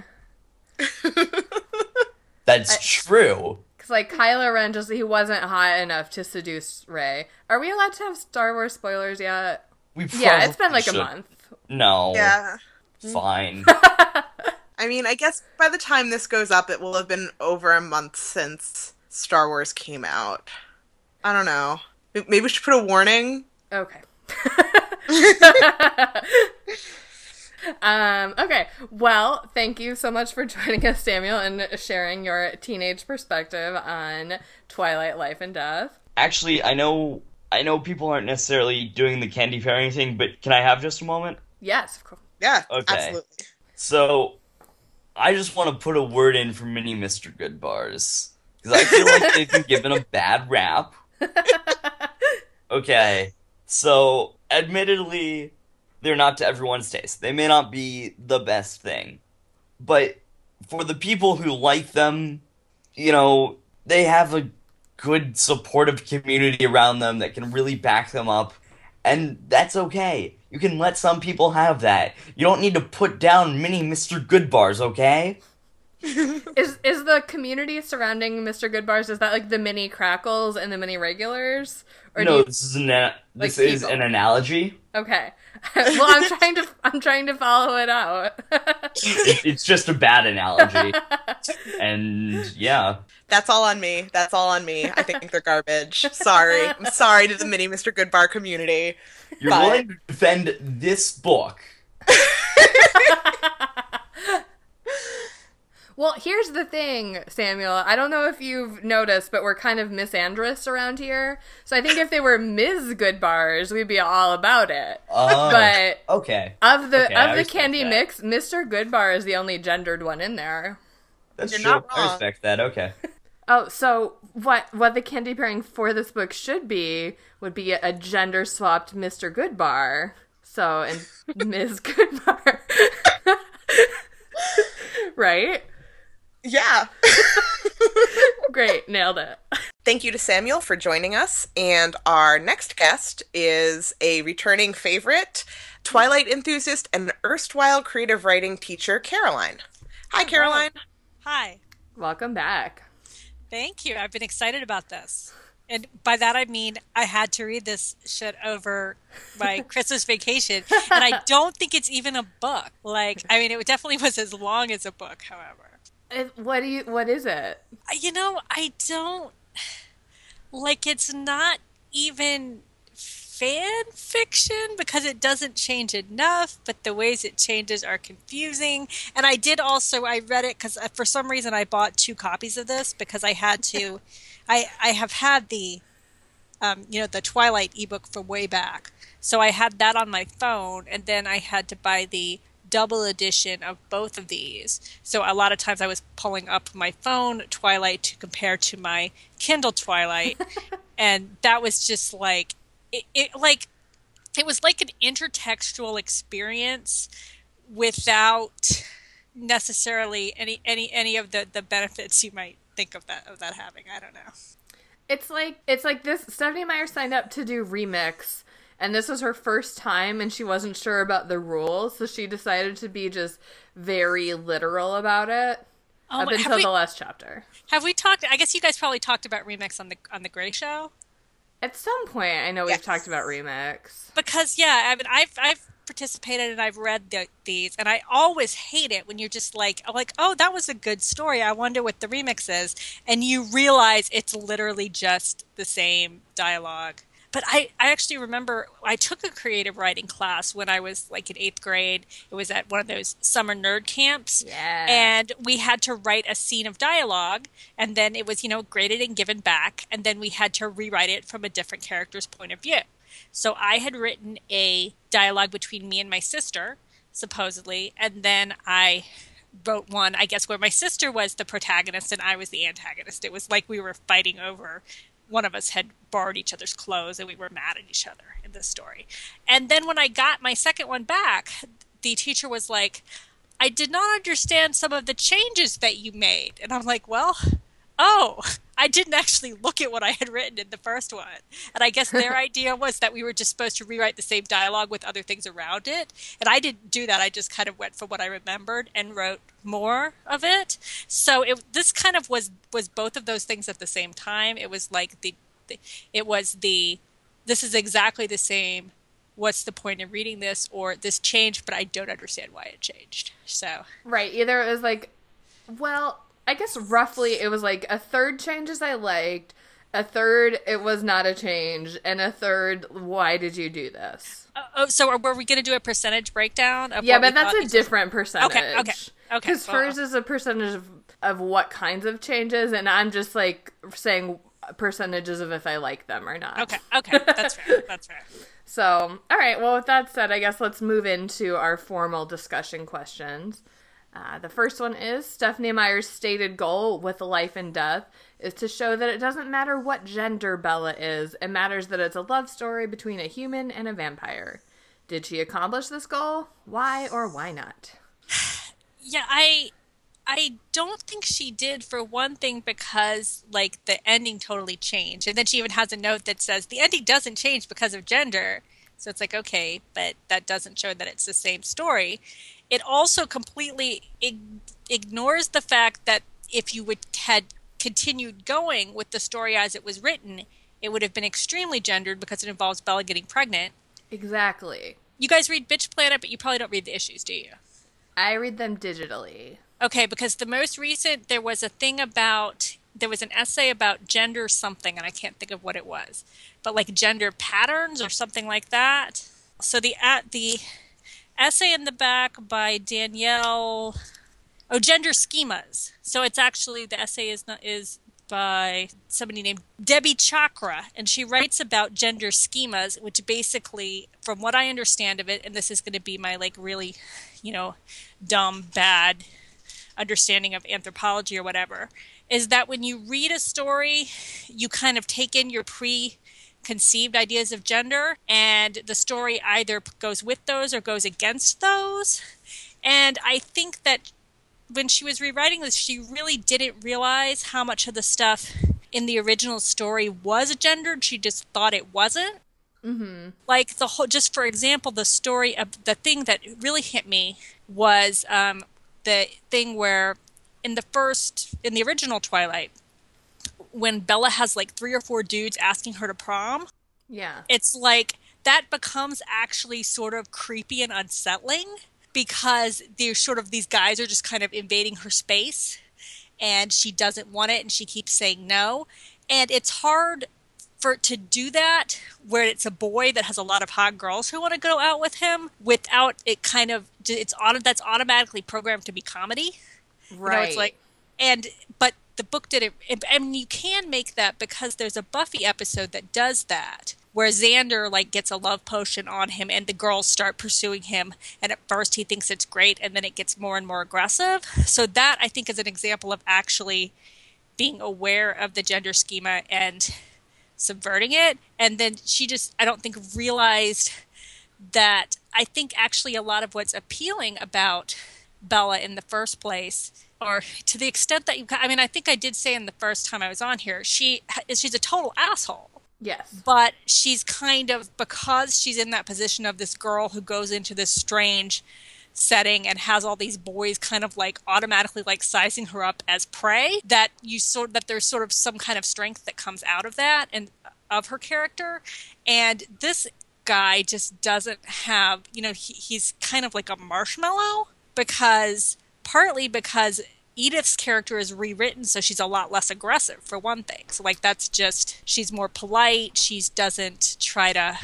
That's I- true. Like Kylo Ren, just he wasn't hot enough to seduce Rey. Are we allowed to have Star Wars spoilers yet? We yeah, it's been like should. a month. No. Yeah. Fine. I mean, I guess by the time this goes up, it will have been over a month since Star Wars came out. I don't know. Maybe we should put a warning. Okay. Um, okay, well, thank you so much for joining us, Samuel, and sharing your teenage perspective on Twilight, Life and Death. Actually, I know I know people aren't necessarily doing the candy pairing thing, but can I have just a moment? Yes, of course. Yeah, okay. Absolutely. So, I just want to put a word in for Mini Mister Goodbars, because I feel like they've been given a bad rap. Okay, so, admittedly, they're not to everyone's taste. They may not be the best thing. But for the people who like them, you know, they have a good supportive community around them that can really back them up. And that's okay. You can let some people have that. You don't need to put down Mini Mister Goodbars, okay? Is is the community surrounding Mister Goodbars, is that like the mini Crackles and the mini Regulars? Or no, you, this is an a- this like is people? An analogy. Okay. Well, I'm trying to I'm trying to follow it out. it, it's just a bad analogy, and yeah. That's all on me. That's all on me. I think they're garbage. Sorry, I'm sorry to the mini Mister Goodbar community. You're but... willing to defend this book. Well, here's the thing, Samuel. I don't know if you've noticed, but we're kind of misandrous around here. So I think if they were Miz Goodbars, we'd be all about it. Oh, but okay. Of the okay, of I the candy that. mix, Mister Goodbar is the only gendered one in there. That's You're true. Not wrong. I respect that. Okay. Oh, so what what the candy pairing for this book should be would be a gender swapped Mister Goodbar. So and Miz Goodbar, right? Yeah. Great. Nailed it. Thank you to Samuel for joining us. And our next guest is a returning favorite, Twilight enthusiast and erstwhile creative writing teacher, Caroline. Hi, Caroline. Hi. Welcome back. Thank you. I've been excited about this. And by that, I mean, I had to read this shit over my Christmas vacation. And I don't think it's even a book. Like, I mean, it definitely was as long as a book, however. What do you? What is it? You know, I don't like. It's not even fan fiction because it doesn't change enough. But the ways it changes are confusing. And I did also. I read it because for some reason I bought two copies of this because I had to. I I have had the, um, you know, the Twilight ebook from way back. So I had that on my phone, and then I had to buy the double edition of both of these. So a lot of times I was pulling up my phone Twilight to compare to my Kindle Twilight. And that was just like it, it like it was like an intertextual experience without necessarily any any any of the the benefits you might think of that of that having. I don't know. It's like it's like this Stephenie Meyer signed up to do Remix. And this was her first time, and she wasn't sure about the rules, so she decided to be just very literal about it oh, up until we, the last chapter. Have we talked? I guess you guys probably talked about Remix on the on the Grey Show. At some point, I know yes. We've talked about Remix because yeah, I mean, I've I've participated and I've read the, these, and I always hate it when you're just like like oh that was a good story. I wonder what the remix is, and you realize it's literally just the same dialogue. But I, I actually remember I took a creative writing class when I was like in eighth grade. It was at one of those summer nerd camps. Yeah. And we had to write a scene of dialogue. And then it was, you know, graded and given back. And then we had to rewrite it from a different character's point of view. So I had written a dialogue between me and my sister, supposedly. And then I wrote one, I guess, where my sister was the protagonist and I was the antagonist. It was like we were fighting over one of us had borrowed each other's clothes and we were mad at each other in this story. And then when I got my second one back, the teacher was like, I did not understand some of the changes that you made. And I'm like, well, oh, I didn't actually look at what I had written in the first one. And I guess their idea was that we were just supposed to rewrite the same dialogue with other things around it. And I didn't do that. I just kind of went for what I remembered and wrote more of it. So it, this kind of was, was both of those things at the same time. It was like the, the, it was the, this is exactly the same. What's the point of reading this? Or this changed, but I don't understand why it changed. So, right. Either it was like, well, I guess roughly it was like a third changes I liked, a third it was not a change, and a third why did you do this? Uh, oh, so are, were we going to do a percentage breakdown? Of yeah, but that's a different percentage. Okay, okay, okay. Because well. Hers is a percentage of, of what kinds of changes, and I'm just like saying percentages of if I like them or not. Okay, okay, that's fair, that's fair. So, all right, well, with that said, I guess let's move into our formal discussion questions. Uh, the first one is, Stephenie Meyer's stated goal with Life and Death is to show that it doesn't matter what gender Bella is, it matters that it's a love story between a human and a vampire. Did she accomplish this goal? Why or why not? Yeah, I I don't think she did, for one thing, because, like, the ending totally changed. And then she even has a note that says, the ending doesn't change because of gender. So it's like, okay, but that doesn't show that it's the same story. It also completely ig- ignores the fact that if you would had continued going with the story as it was written, it would have been extremely gendered because it involves Bella getting pregnant. Exactly. You guys read Bitch Planet, but you probably don't read the issues, do you? I read them digitally. Okay, because the most recent, there was a thing about, there was an essay about gender something, and I can't think of what it was, but like gender patterns or something like that. So the at the essay in the back by Danielle, oh, gender schemas. So it's actually, the essay is not, is by somebody named Debbie Chakra, and she writes about gender schemas, which basically, from what I understand of it, and this is going to be my like really, you know, dumb, bad understanding of anthropology or whatever, is that when you read a story, you kind of take in your preconceived ideas of gender, and the story either goes with those or goes against those. And I think that when she was rewriting this, she really didn't realize how much of the stuff in the original story was gendered. She just thought it wasn't. Mm-hmm. Like the whole, just for example, the story of the thing that really hit me was um, the thing where in the first, in the original Twilight, when Bella has like three or four dudes asking her to prom. Yeah. It's like that becomes actually sort of creepy and unsettling, because they're sort of, these guys are just kind of invading her space, and she doesn't want it, and she keeps saying no. And it's hard for it to do that where it's a boy that has a lot of hot girls who want to go out with him without it kind of, it's auto, that's automatically programmed to be comedy. Right. You know, it's like, and but the book didn't, I mean, you can make that because there's a Buffy episode that does that, where Xander like gets a love potion on him and the girls start pursuing him. And at first he thinks it's great, and then it gets more and more aggressive. So that, I think, is an example of actually being aware of the gender schema and subverting it. And then she just, I don't think, realized that I think actually a lot of what's appealing about Bella in the first place, or to the extent that, you, I mean, I think I did say in the first time I was on here, she she's a total asshole. Yes. But she's kind of, because she's in that position of this girl who goes into this strange setting and has all these boys kind of like automatically like sizing her up as prey, that you sort that there's sort of some kind of strength that comes out of that and of her character. And this guy just doesn't have, you know, he, he's kind of like a marshmallow, because partly because Edith's character is rewritten, so she's a lot less aggressive, for one thing. So, like, that's just, she's more polite. She doesn't try to,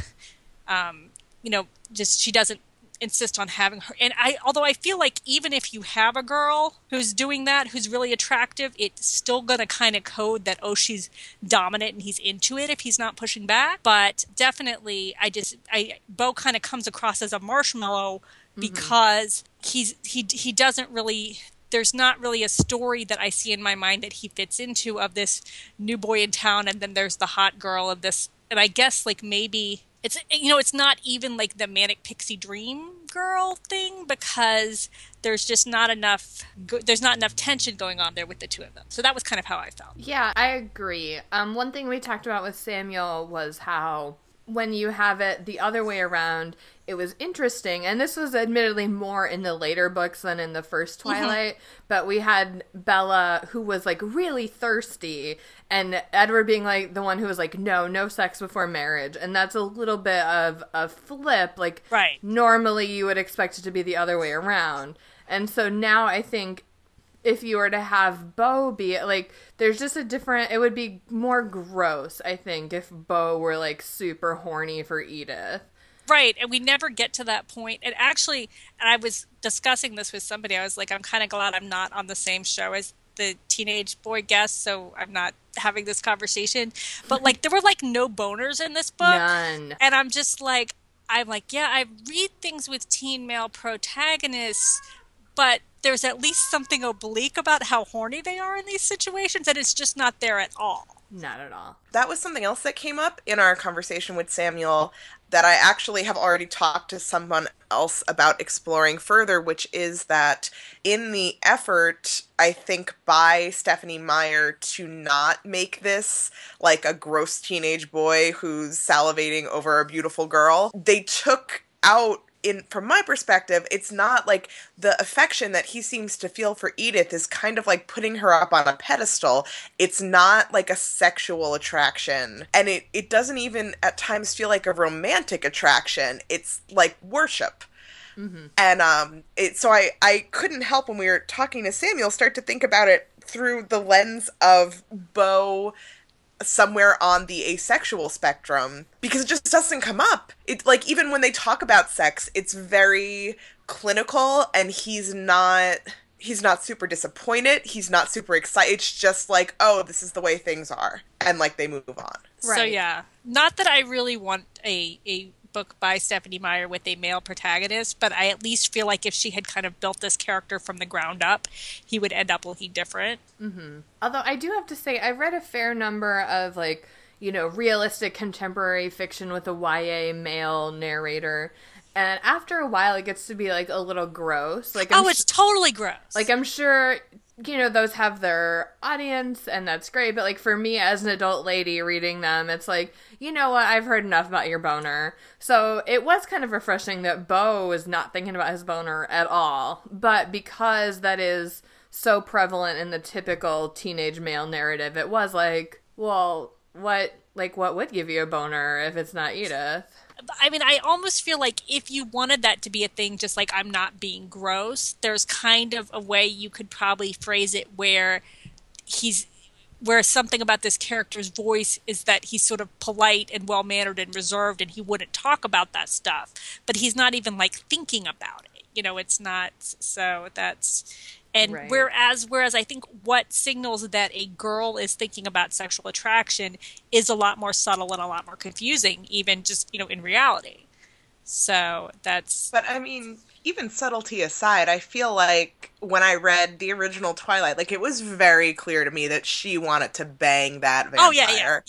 um, you know, just, she doesn't insist on having her. And I, although I feel like even if you have a girl who's doing that, who's really attractive, it's still going to kind of code that, oh, she's dominant and he's into it if he's not pushing back. But definitely, I just, I, Beau kind of comes across as a marshmallow because mm-hmm. he's, he, he doesn't really, there's not really a story that I see in my mind that he fits into, of this new boy in town, and then there's the hot girl of this. And I guess like maybe it's, you know, it's not even like the manic pixie dream girl thing, because there's just not enough, there's not enough tension going on there with the two of them. So that was kind of how I felt. Yeah, I agree. Um, one thing we talked about with Samuel was how when you have it the other way around, it was interesting, and this was admittedly more in the later books than in the first Twilight, mm-hmm. but we had Bella, who was, like, really thirsty, and Edward being, like, the one who was like, no, no sex before marriage, and that's a little bit of a flip, like, right. Normally you would expect it to be the other way around, and so now I think if you were to have Beau be, like, there's just a different, it would be more gross, I think, if Beau were, like, super horny for Edith. Right, and we never get to that point. And actually, and I was discussing this with somebody, I was like, I'm kind of glad I'm not on the same show as the teenage boy guest, so I'm not having this conversation. But, like, there were, like, no boners in this book. None. And I'm just like, I'm like, yeah, I read things with teen male protagonists, but there's at least something oblique about how horny they are in these situations, and it's just not there at all. Not at all. That was something else that came up in our conversation with Samuel that I actually have already talked to someone else about exploring further, which is that in the effort, I think, by Stephenie Meyer to not make this like a gross teenage boy who's salivating over a beautiful girl, they took out in from my perspective, it's not like the affection that he seems to feel for Edith is kind of like putting her up on a pedestal. It's not like a sexual attraction. And it, it doesn't even at times feel like a romantic attraction. It's like worship. Mm-hmm. And um, it, so I, I couldn't help when we were talking to Samuel start to think about it through the lens of Beau somewhere on the asexual spectrum, because it just doesn't come up. It, like, even when they talk about sex, it's very clinical, and he's not he's not super disappointed, he's not super excited. It's just like, oh, this is the way things are, and like they move on. Right. So yeah, not that I really want a a book by Stephenie Meyer with a male protagonist, but I at least feel like if she had kind of built this character from the ground up, he would end up looking different. Mm-hmm. Although I do have to say, I read a fair number of, like, you know, realistic contemporary fiction with a Y A male narrator, and after a while it gets to be, like, a little gross. Like, I'm oh, it's sh- totally gross. Like, I'm sure, you know, those have their audience, and that's great, but, like, for me as an adult lady reading them, it's like, you know what, I've heard enough about your boner. So it was kind of refreshing that Beau was not thinking about his boner at all, but because that is so prevalent in the typical teenage male narrative, it was like, well, what, like, what would give you a boner if it's not Edith? I mean, I almost feel like if you wanted that to be a thing, just like, I'm not being gross, there's kind of a way you could probably phrase it where he's, where something about this character's voice is that he's sort of polite and well-mannered and reserved, and he wouldn't talk about that stuff, but he's not even, like, thinking about it. You know, it's not, so that's, and right. whereas, whereas I think what signals that a girl is thinking about sexual attraction is a lot more subtle and a lot more confusing, even just, you know, in reality. So that's... But I mean, even subtlety aside, I feel like when I read the original Twilight, like, it was very clear to me that she wanted to bang that vampire. Oh, yeah, yeah,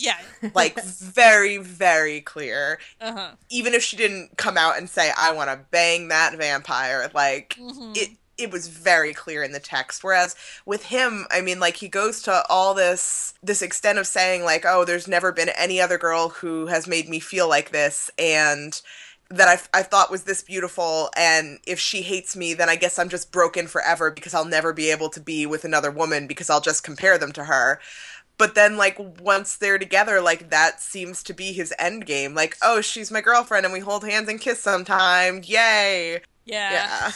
yeah. Like, very, very clear. Uh-huh. Even if she didn't come out and say, I want to bang that vampire, like, mm-hmm. it It was very clear in the text. Whereas with him, I mean, like, he goes to all this this extent of saying, like, oh, there's never been any other girl who has made me feel like this, and that I, I thought was this beautiful, and if she hates me, then I guess I'm just broken forever because I'll never be able to be with another woman because I'll just compare them to her. But then, like, once they're together, like, that seems to be his end game. Like, oh, she's my girlfriend, and we hold hands and kiss sometime. Yay! Yeah. Yeah.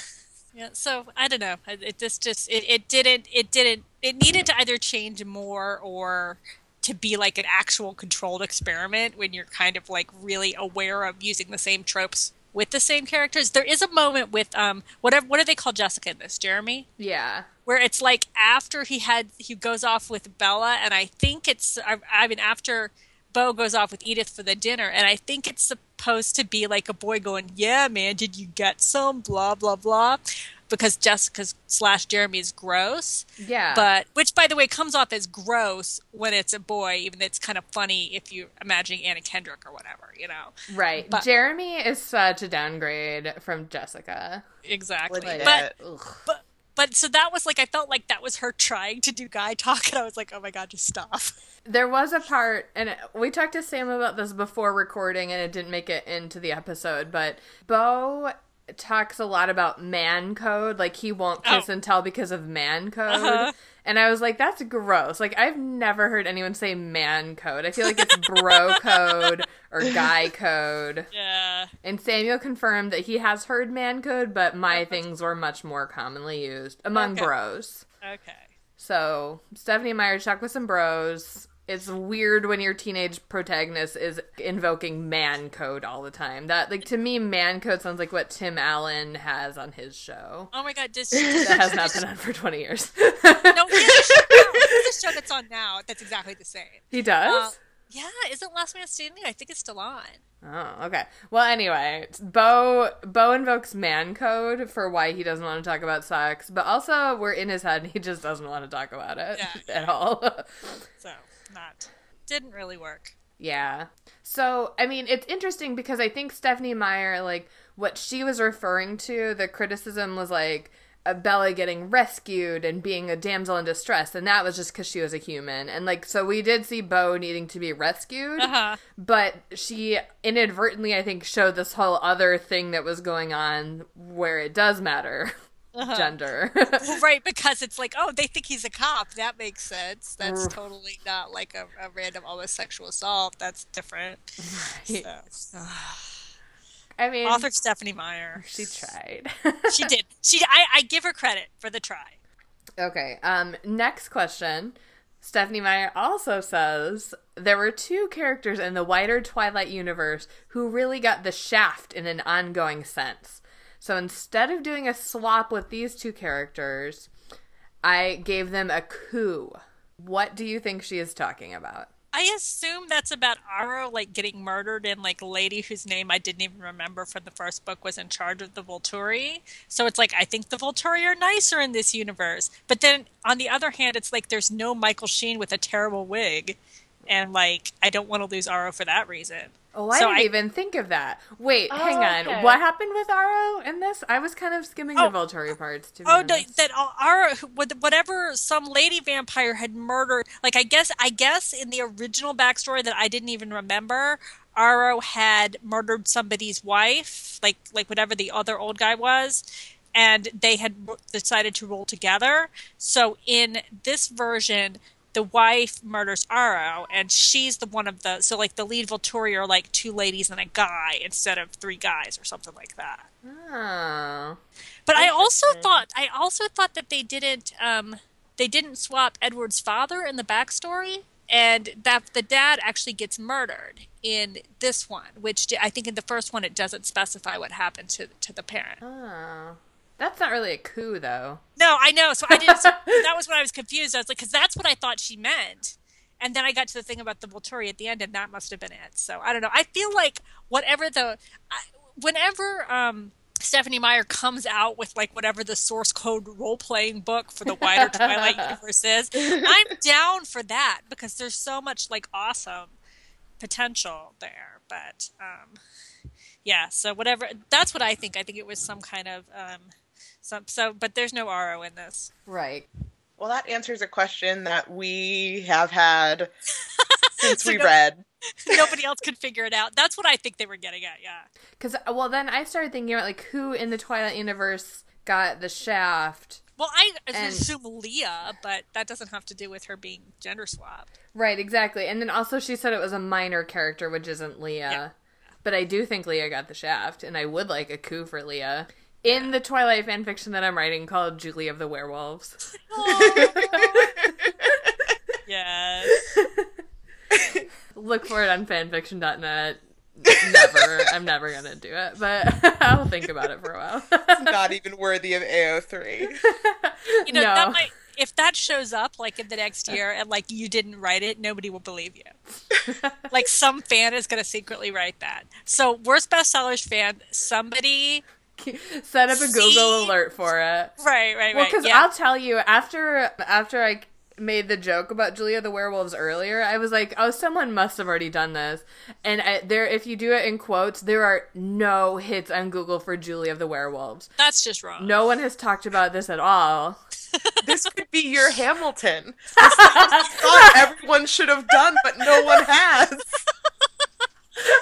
Yeah, so I don't know. It just, just it, it didn't, it didn't, it needed to either change more or to be like an actual controlled experiment when you're kind of like really aware of using the same tropes with the same characters. There is a moment with um, whatever, what do they call Jessica in this? Jeremy? Yeah. Where it's like after he had, he goes off with Bella, and I think it's, I, I mean, after Beau goes off with Edith for the dinner, and I think it's the supposed to be like a boy going, yeah, man, did you get some, blah, blah, blah, because Jessica slash Jeremy is gross. Yeah. But, which, by the way, comes off as gross when it's a boy, even though it's kind of funny if you're imagining Anna Kendrick or whatever, you know. Right. But Jeremy is such a downgrade from Jessica. Exactly. Like but, but, but, so that was like, I felt like that was her trying to do guy talk, and I was like, oh my God, just stop. There was a part, and we talked to Sam about this before recording, and it didn't make it into the episode, but Beau talks a lot about man code. Like, he won't kiss oh. and tell because of man code. Uh-huh. And I was like, that's gross. Like, I've never heard anyone say man code. I feel like it's bro code or guy code. Yeah. And Samuel confirmed that he has heard man code, but my things were much more commonly used among okay. bros. Okay. So, Stephenie Meyer, talk with some bros. It's weird when your teenage protagonist is invoking man code all the time. That, like, to me, man code sounds like what Tim Allen has on his show. Oh my God, this show that has not been on for twenty years. No, he has a show, now. He has a show that's on now that's exactly the same. He does? Uh, yeah, isn't Last Man Standing? I think it's still on. Oh, okay. Well, anyway, Beau Beau invokes man code for why he doesn't want to talk about sex, but also we're in his head and he just doesn't want to talk about it yeah, yeah. at all. So, not. Didn't really work. Yeah. So, I mean, it's interesting because I think Stephenie Meyer, like, what she was referring to, the criticism was like, Bella getting rescued and being a damsel in distress, and that was just because she was a human. And, like, so we did see Beau needing to be rescued, uh-huh. but she inadvertently, I think, showed this whole other thing that was going on where it does matter. Uh-huh. Gender. Well, right, because it's like, oh, they think he's a cop. That makes sense. That's totally not like a, a random almost sexual assault. That's different. Right. So. I mean, author Stephenie Meyer. She tried. She did. She. I, I give her credit for the try. Okay. Um. Next question. Stephenie Meyer also says there were two characters in the wider Twilight universe who really got the shaft in an ongoing sense. So instead of doing a swap with these two characters, I gave them a coup. What do you think she is talking about? I assume that's about Aro, like, getting murdered, and, like, lady whose name I didn't even remember from the first book was in charge of the Volturi. So it's like, I think the Volturi are nicer in this universe. But then, on the other hand, it's like there's no Michael Sheen with a terrible wig. And, like, I don't want to lose Aro for that reason. Oh, I so didn't I... even think of that. Wait, oh, hang on. Okay. What happened with Aro in this? I was kind of skimming oh, the Volturi parts, to be oh, honest. Oh, that Aro, whatever some lady vampire had murdered, like, I guess, I guess in the original backstory that I didn't even remember, Aro had murdered somebody's wife, like, like whatever the other old guy was, and they had decided to roll together. So in this version, the wife murders Aro, and she's the one of the... So, like, the lead Volturi are, like, two ladies and a guy instead of three guys or something like that. Oh. But I also thought... I also thought that they didn't... Um, they didn't swap Edward's father in the backstory, and that the dad actually gets murdered in this one, which I think in the first one it doesn't specify what happened to, to the parent. Oh. That's not really a coup, though. No, I know. So I didn't. So that was when I was confused. I was like, because that's what I thought she meant. And then I got to the thing about the Volturi at the end, and that must have been it. So I don't know. I feel like whatever the, I, whenever um, Stephenie Meyer comes out with, like, whatever the source code role playing book for the wider Twilight universe is, I'm down for that because there's so much, like, awesome potential there. But um, yeah, so whatever. That's what I think. I think it was some kind of. Um, So, so, but there's no Aro in this. Right. Well, that answers a question that we have had since so we no, read. Nobody else could figure it out. That's what I think they were getting at, yeah. Because, well, then I started thinking about, like, who in the Twilight universe got the shaft. Well, I and... assume Leah, but that doesn't have to do with her being gender swapped. Right, exactly. And then also she said it was a minor character, which isn't Leah. Yeah. But I do think Leah got the shaft, and I would like a coup for Leah. In the Twilight fanfiction that I'm writing called Julie of the Werewolves. Oh. Yes. Look for it on fanfiction dot net. Never. I'm never going to do it, but I'll think about it for a while. It's not even worthy of A O three. You know, no. That might, if that shows up, like, in the next year and, like, you didn't write it, nobody will believe you. Like, some fan is going to secretly write that. So, worst bestsellers fan, somebody... Set up a Google See? alert for it. Right, right, right. Well, because yeah. I'll tell you, after after I made the joke about Julia the Werewolves earlier, I was like, oh, someone must have already done this. And I, there, if you do it in quotes, there are no hits on Google for Julia of the Werewolves. That's just wrong. No one has talked about this at all. This could be your Hamilton. This is the song everyone should have done, but no one has.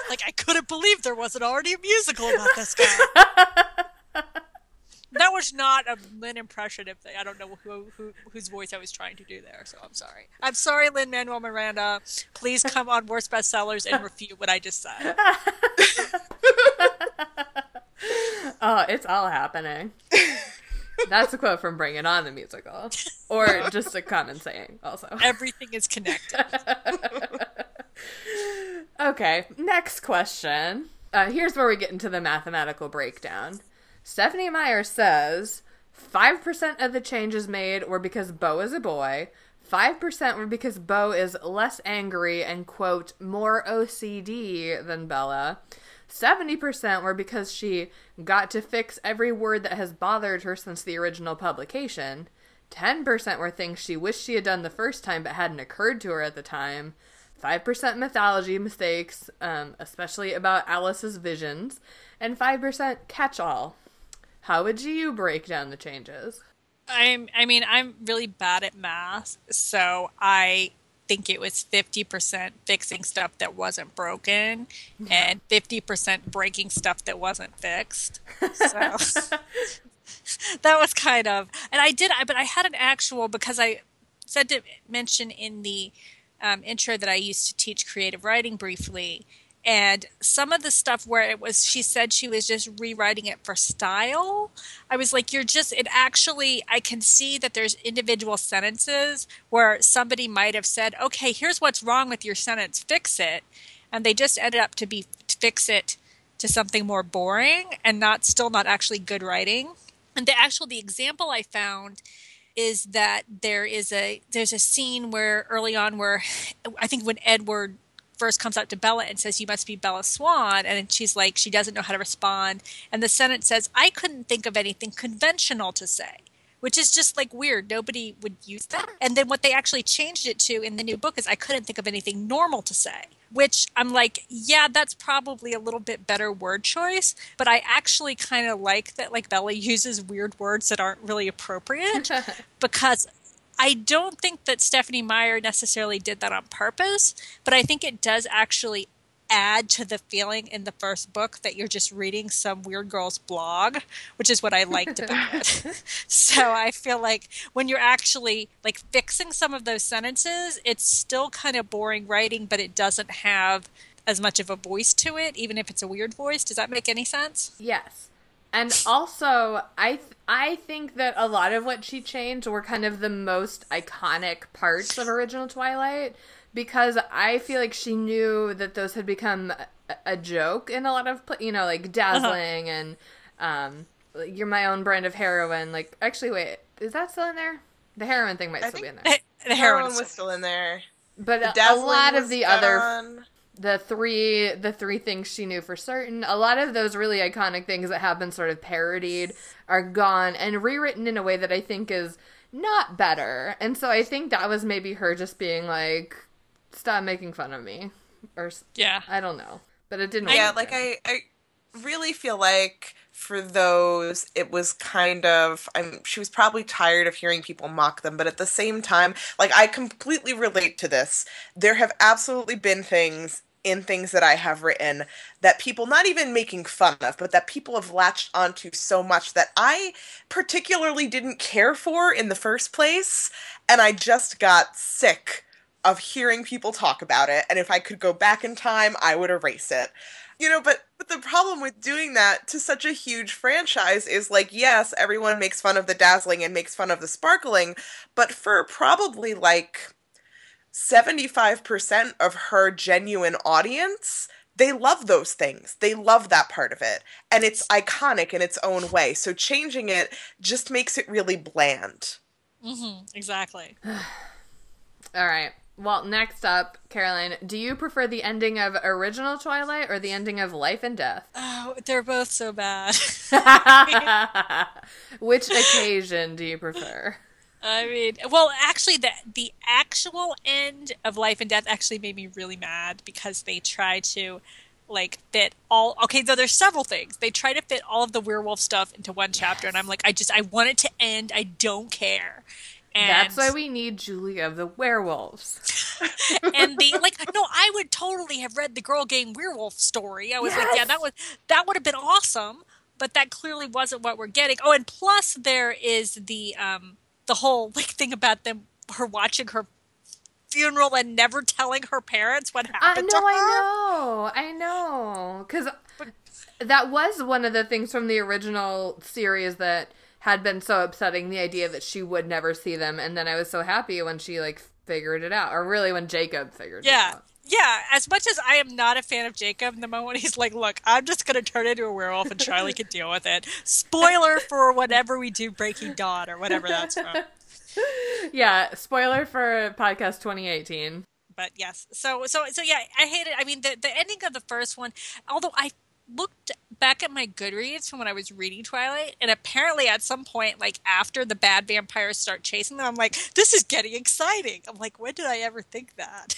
Like, I couldn't believe there wasn't already a musical about this guy. That was not a Lin impression. If they, I don't know who, who whose voice I was trying to do there, so I'm sorry. I'm sorry, Lin-Manuel Miranda. Please come on Worst Bestsellers and refute what I just said. Oh, it's all happening. That's a quote from Bring It On, the musical. Or just a common saying, also. Everything is connected. Okay, next question. Uh, here's where we get into the mathematical breakdown. Stephenie Meyer says five percent of the changes made were because Beau is a boy, five percent were because Beau is less angry and, quote, more O C D than Bella, seventy percent were because she got to fix every word that has bothered her since the original publication, ten percent were things she wished she had done the first time but hadn't occurred to her at the time, five percent mythology mistakes, um, especially about Alice's visions, and five percent catch-all. How would you break down the changes? I'm, I mean, I'm really bad at math, so I think it was fifty percent fixing stuff that wasn't broken and fifty percent breaking stuff that wasn't fixed. So that was kind of, and I did, but I had an actual, because I said to mention in the um, intro that I used to teach creative writing briefly, and some of the stuff where it was, she said she was just rewriting it for style. I was like, you're just, it actually, I can see that there's individual sentences where somebody might have said, okay, here's what's wrong with your sentence, fix it. And they just ended up to be, to fix it to something more boring and not, still not actually good writing. And the actual, the example I found is that there is a, there's a scene where early on where, I think when Edward first comes up to Bella and says, you must be Bella Swan. And she's like, she doesn't know how to respond. And the sentence says, I couldn't think of anything conventional to say, which is just like weird. Nobody would use that. And then what they actually changed it to in the new book is, I couldn't think of anything normal to say, which I'm like, yeah, that's probably a little bit better word choice. But I actually kind of like that, like, Bella uses weird words that aren't really appropriate because I don't think that Stephenie Meyer necessarily did that on purpose, but I think it does actually add to the feeling in the first book that you're just reading some weird girl's blog, which is what I liked about it. So I feel like when you're actually like fixing some of those sentences, it's still kind of boring writing, but it doesn't have as much of a voice to it, even if it's a weird voice. Does that make any sense? Yes. And also, I th- I think that a lot of what she changed were kind of the most iconic parts of original Twilight, because I feel like she knew that those had become a, a joke in a lot of, pl- you know, like dazzling uh-huh. and um, you're my own brand of heroine. Like, actually, wait, is that still in there? The heroine thing might I still be in there. The heroine was still in there, but a, a lot of the gone. other. The three the three things she knew for certain, a lot of those really iconic things that have been sort of parodied are gone and rewritten in a way that I think is not better. And so I think that was maybe her just being like, stop making fun of me. Or yeah. I don't know. But it didn't work. Yeah, like I, I really feel like for those, it was kind of, I'm, she was probably tired of hearing people mock them, but at the same time, like, I completely relate to this. There have absolutely been things in things that I have written that people, not even making fun of, but that people have latched onto so much that I particularly didn't care for in the first place, and I just got sick of hearing people talk about it, and if I could go back in time, I would erase it. You know, but, but the problem with doing that to such a huge franchise is, like, yes, everyone makes fun of the dazzling and makes fun of the sparkling, but for probably, like, seventy-five percent of her genuine audience, they love those things. They love that part of it. And it's iconic in its own way. So changing it just makes it really bland. Mm-hmm. Exactly. All right. Well, next up, Caroline, do you prefer the ending of original Twilight or the ending of Life and Death? Oh, they're both so bad. Which occasion do you prefer? I mean, well, actually, the, the actual end of Life and Death actually made me really mad because they tried to, like, fit all... Okay, so there's several things. They try to fit all of the werewolf stuff into one chapter, yes. and I'm like, I just, I want it to end. I don't care. And that's why we need Julie of the werewolves. And the, like, no, I would totally have read the Girl Gang werewolf story. I was yes. like, yeah, that was, that would have been awesome, but that clearly wasn't what we're getting. Oh, and plus there is the, um, the whole, like, thing about them, her watching her funeral and never telling her parents what happened I know, to her. I know, I know, because that was one of the things from the original series that had been so upsetting, the idea that she would never see them. And then I was so happy when she, like, figured it out. Or really when Jacob figured yeah. it out. Yeah, as much as I am not a fan of Jacob, the moment he's like, look, I'm just going to turn into a werewolf and Charlie can deal with it. Spoiler for whatever we do, Breaking Dawn or whatever that's from. Yeah, spoiler for podcast twenty eighteen. But yes, so, so, so yeah, I hate it. I mean, the, the ending of the first one, although I looked back at my Goodreads from when I was reading Twilight, and apparently at some point, like, after the bad vampires start chasing them, I'm like, this is getting exciting. I'm like, when did I ever think that?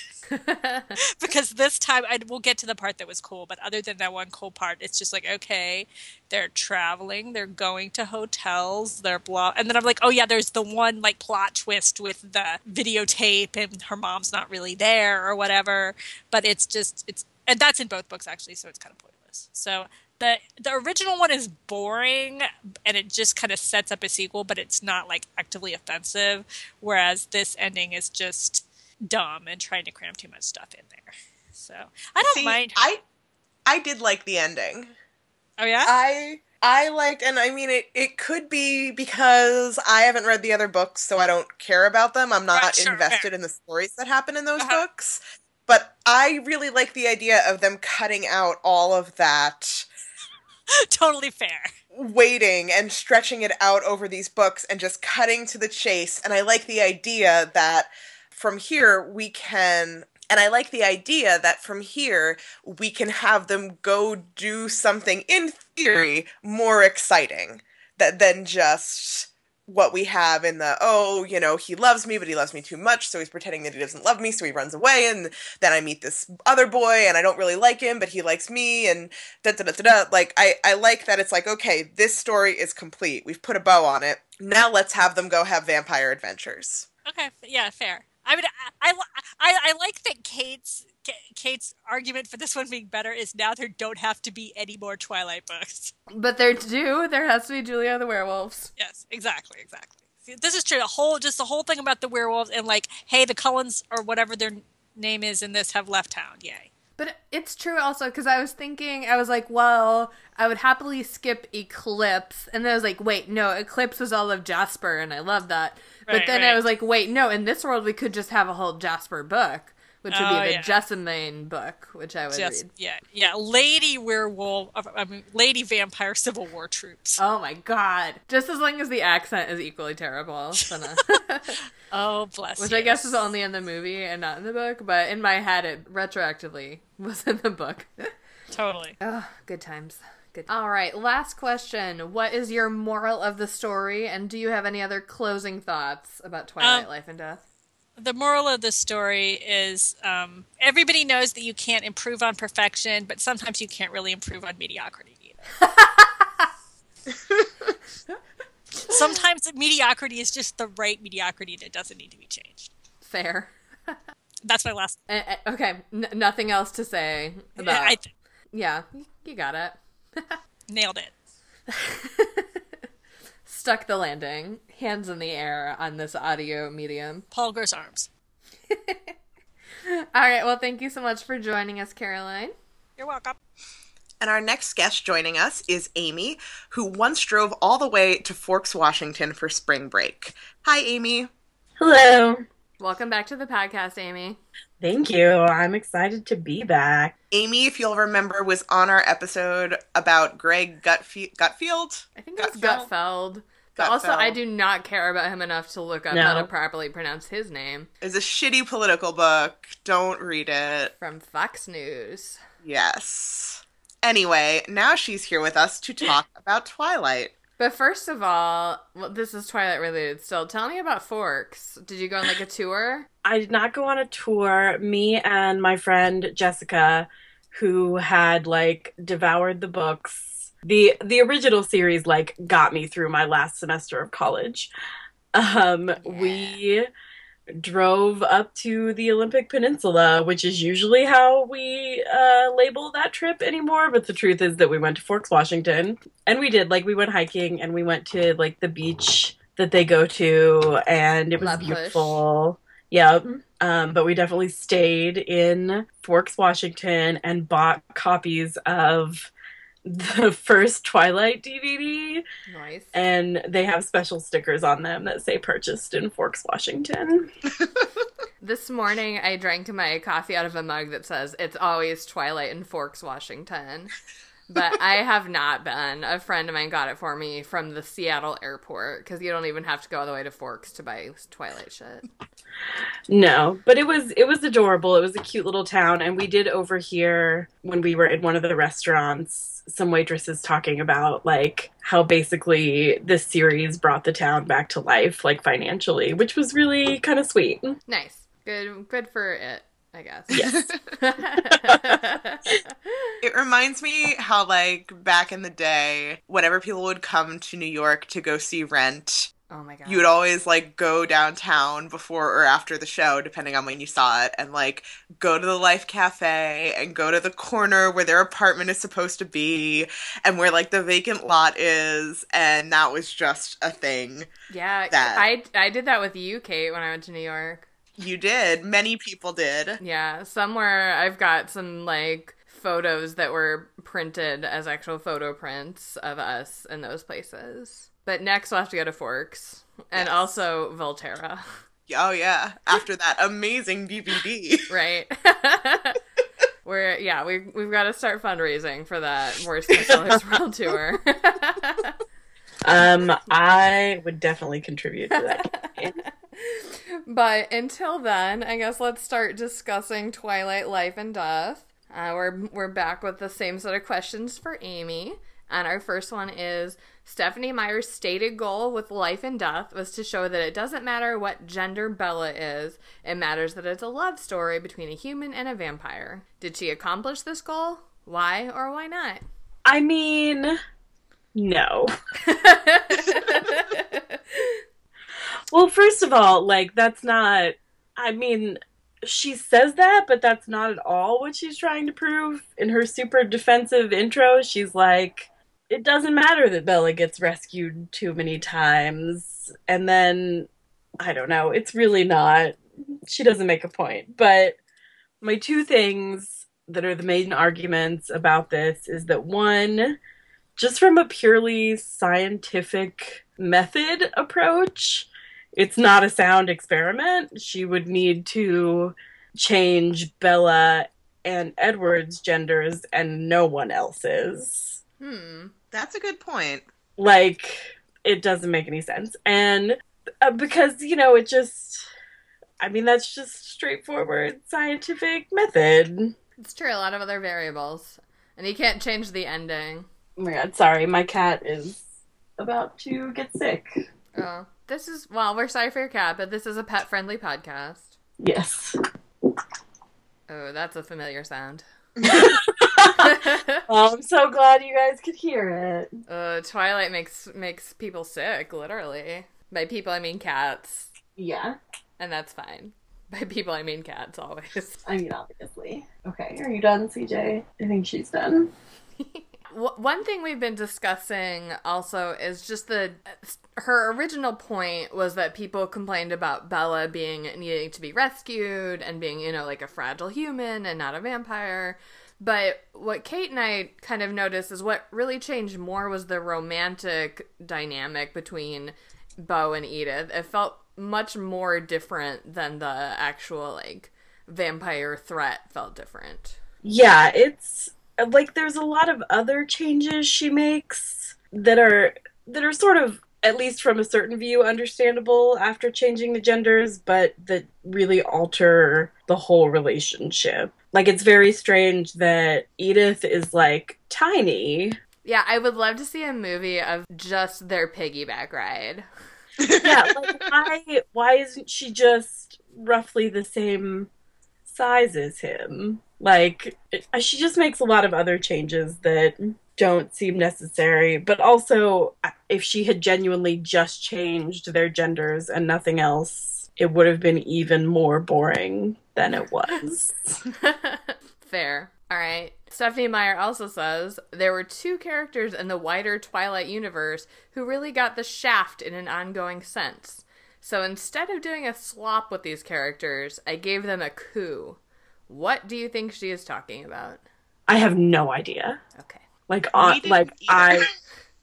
Because this time, I, we'll get to the part that was cool, but other than that one cool part, it's just like, okay, they're traveling, they're going to hotels, they're blah. And then I'm like, oh yeah, there's the one like plot twist with the videotape and her mom's not really there or whatever. But it's just, it's, and that's in both books actually, so it's kind of pointless. So the the original one is boring and it just kind of sets up a sequel, but it's not like actively offensive. Whereas this ending is just dumb and trying to cram too much stuff in there. So I don't See, mind. I I did like the ending. Oh yeah? I I liked, and I mean, it, it could be because I haven't read the other books, so I don't care about them. I'm not right, sure, invested fair. in the stories that happen in those uh-huh. books. But I really like the idea of them cutting out all of that. Totally fair. Waiting and stretching it out over these books and just cutting to the chase. And I like the idea that from here we can, and I like the idea that from here we can have them go do something in theory more exciting that, than just what we have in the, oh, you know, he loves me, but he loves me too much, so he's pretending that he doesn't love me, so he runs away, and then I meet this other boy, and I don't really like him, but he likes me, and da-da-da-da-da. Like, I, I like that it's like, okay, this story is complete. We've put a bow on it. Now let's have them go have vampire adventures. Okay, yeah, fair. I mean, I, I, I like that Kate's Kate's argument for this one being better is now there don't have to be any more Twilight books. But there do. There has to be Julia and the Werewolves. Yes, exactly, exactly. See, this is true. The whole, just the whole thing about the werewolves and like, hey, the Cullens or whatever their name is in this have left town. Yay. But it's true also because I was thinking, I was like, well, I would happily skip Eclipse. And then I was like, wait, no, Eclipse was all of Jasper and I love that. Right, but then right. I was like, wait, no, in this world we could just have a whole Jasper book. Which would oh, be the yeah. Jessamine book, which I would Jess- read. Yeah, yeah, Lady Werewolf, I mean, Lady Vampire Civil War Troops. Oh my god. Just as long as the accent is equally terrible. Then, uh, oh, bless you. Which yes. I guess is only in the movie and not in the book, but in my head it retroactively was in the book. Totally. Oh, good times. Good. All right, last question. What is your moral of the story, and do you have any other closing thoughts about Twilight, um, Life and Death? The moral of the story is um, everybody knows that you can't improve on perfection, but sometimes you can't really improve on mediocrity either. Sometimes mediocrity is just the right mediocrity that doesn't need to be changed. Fair. That's my last. Uh, okay, N- nothing else to say about. I th- yeah, you got it. Nailed it. Stuck the landing, hands in the air on this audio medium. Paul Gross arms. All right, well, thank you so much for joining us, Caroline. You're welcome. And our next guest joining us is Amy, who once drove all the way to Forks, Washington for spring break. Hi, Amy. Hello. Welcome back to the podcast, Amy. Thank you. I'm excited to be back. Amy, if you'll remember, was on our episode about Greg Gutfe- Gutfield. I think it was Gutfeld. But also, I do not care about him enough to look up no. how to properly pronounce his name. It's a shitty political book. Don't read it. From Fox News. Yes. Anyway, now she's here with us to talk about Twilight. But first of all, well, this is Twilight related still. Tell me about Forks. Did you go on like a tour? I did not go on a tour. Me and my friend Jessica, who had like devoured the books. The the original series, like, got me through my last semester of college. Um, yeah. We drove up to the Olympic Peninsula, which is usually how we uh, label that trip anymore. But the truth is that we went to Forks, Washington. And we did. Like, we went hiking and we went to, like, the beach that they go to. And it was Love beautiful. Push. Yeah, um, but we definitely stayed in Forks, Washington and bought copies of the first Twilight D V D. Nice. And they have special stickers on them that say purchased in Forks, Washington. This morning I drank my coffee out of a mug that says it's always Twilight in Forks, Washington. But I have not been. A friend of mine got it for me from the Seattle airport because you don't even have to go all the way to Forks to buy Twilight shit. No, but it was it was adorable. It was a cute little town, and we did overhear when we were in one of the restaurants some waitresses talking about like how basically this series brought the town back to life, like financially, which was really kind of sweet. Nice, good, good for it. I guess. Yes. It reminds me how, like, back in the day, whenever people would come to New York to go see Rent, oh my God, you would always, like, go downtown before or after the show, depending on when you saw it, and, like, go to the Life Cafe and go to the corner where their apartment is supposed to be and where, like, the vacant lot is, and that was just a thing. Yeah, that... I, I did that with you, Kate, when I went to New York. You did. Many people did. Yeah, somewhere I've got some, like, photos that were printed as actual photo prints of us in those places. But next we'll have to go to Forks, and yes. also Volterra. Oh, yeah. After that amazing D V D. Right. We're, yeah, we, we've got to start fundraising for that Worst Case Sellers World Tour. um, I would definitely contribute to that. But until then, I guess let's start discussing Twilight, Life, and Death. Uh, we're, we're back with the same set of questions for Amy. And our first one is, Stephenie Meyer's stated goal with Life and Death was to show that it doesn't matter what gender Bella is, it matters that it's a love story between a human and a vampire. Did she accomplish this goal? Why or why not? I mean, no. Well, first of all, like, that's not, I mean, she says that, but that's not at all what she's trying to prove. In her super defensive intro, she's like, it doesn't matter that Bella gets rescued too many times. And then, I don't know, it's really not. She doesn't make a point. But my two things that are the main arguments about this is that, one, just from a purely scientific method approach, it's not a sound experiment. She would need to change Bella and Edward's genders and no one else's. Hmm. That's a good point. Like, it doesn't make any sense. And uh, because, you know, it just, I mean, that's just straightforward scientific method. It's true. A lot of other variables. And you can't change the ending. Oh my God, sorry. My cat is about to get sick. Oh. This is, well, we're sorry for your cat, but this is a pet-friendly podcast. Yes. Oh, that's a familiar sound. Oh, I'm so glad you guys could hear it. Uh, Twilight makes makes people sick, literally. By people, I mean cats. Yeah. And that's fine. By people, I mean cats, always. I mean, obviously. Okay, are you done, C J? I think she's done. One thing we've been discussing also is just the, her original point was that people complained about Bella being, needing to be rescued and being, you know, like a fragile human and not a vampire. But what Kate and I kind of noticed is what really changed more was the romantic dynamic between Beau and Edith. It felt much more different than the actual, like, vampire threat felt different. Yeah, it's... Like, there's a lot of other changes she makes that are that are sort of, at least from a certain view, understandable after changing the genders, but that really alter the whole relationship. Like, it's very strange that Edith is, like, tiny. Yeah, I would love to see a movie of just their piggyback ride. Yeah, like, why, why isn't she just roughly the same size as him? Like, it, she just makes a lot of other changes that don't seem necessary. But also, if she had genuinely just changed their genders and nothing else, it would have been even more boring than it was. Fair. All right. Stephenie Meyer also says, there were two characters in the wider Twilight universe who really got the shaft in an ongoing sense. So instead of doing a slop with these characters, I gave them a coup. What do you think she is talking about? I have no idea. Okay. Like, on, like either.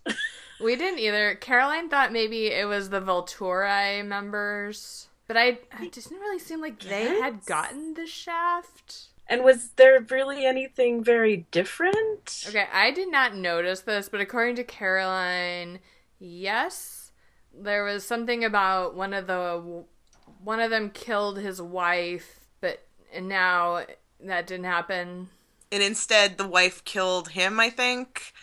I... We didn't either. Caroline thought maybe it was the Volturi members, but I, I didn't really seem like yes. they had gotten the shaft. And was there really anything very different? Okay, I did not notice this, but according to Caroline, yes, there was something about one of the, one of them killed his wife. And now that didn't happen. And instead, the wife killed him, I think.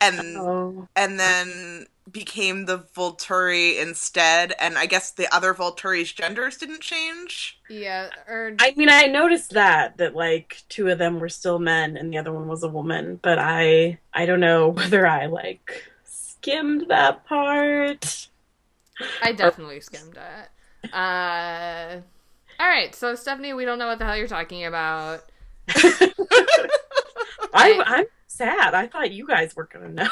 and oh. and then became the Volturi instead, and I guess the other Volturi's genders didn't change. Yeah, or I mean, I noticed that that like two of them were still men and the other one was a woman, but I I don't know whether I like skimmed that part. I definitely skimmed it. Uh, all right, so Stephenie, we don't know what the hell you're talking about. I, I'm sad. I thought you guys were gonna know.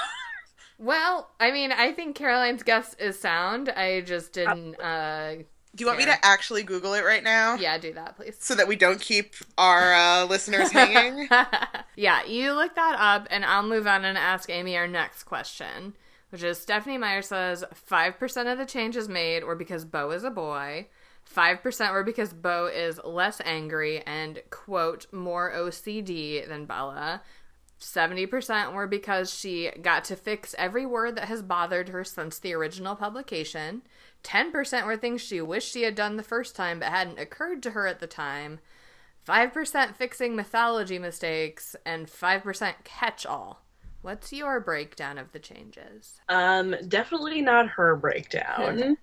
Well, I mean, I think Caroline's guess is sound. I just didn't. Uh, do you want care. me to actually Google it right now? Yeah, do that, please, so that we don't keep our uh, listeners hanging. Yeah, you look that up, and I'll move on and ask Amy our next question, which is Stephenie Meyer says five percent of the changes made were because Beau is a boy, five percent were because Beau is less angry and, quote, more O C D than Bella, seventy percent were because she got to fix every word that has bothered her since the original publication, ten percent were things she wished she had done the first time but hadn't occurred to her at the time, five percent fixing mythology mistakes, and five percent catch-all. What's your breakdown of the changes? Um, definitely not her breakdown.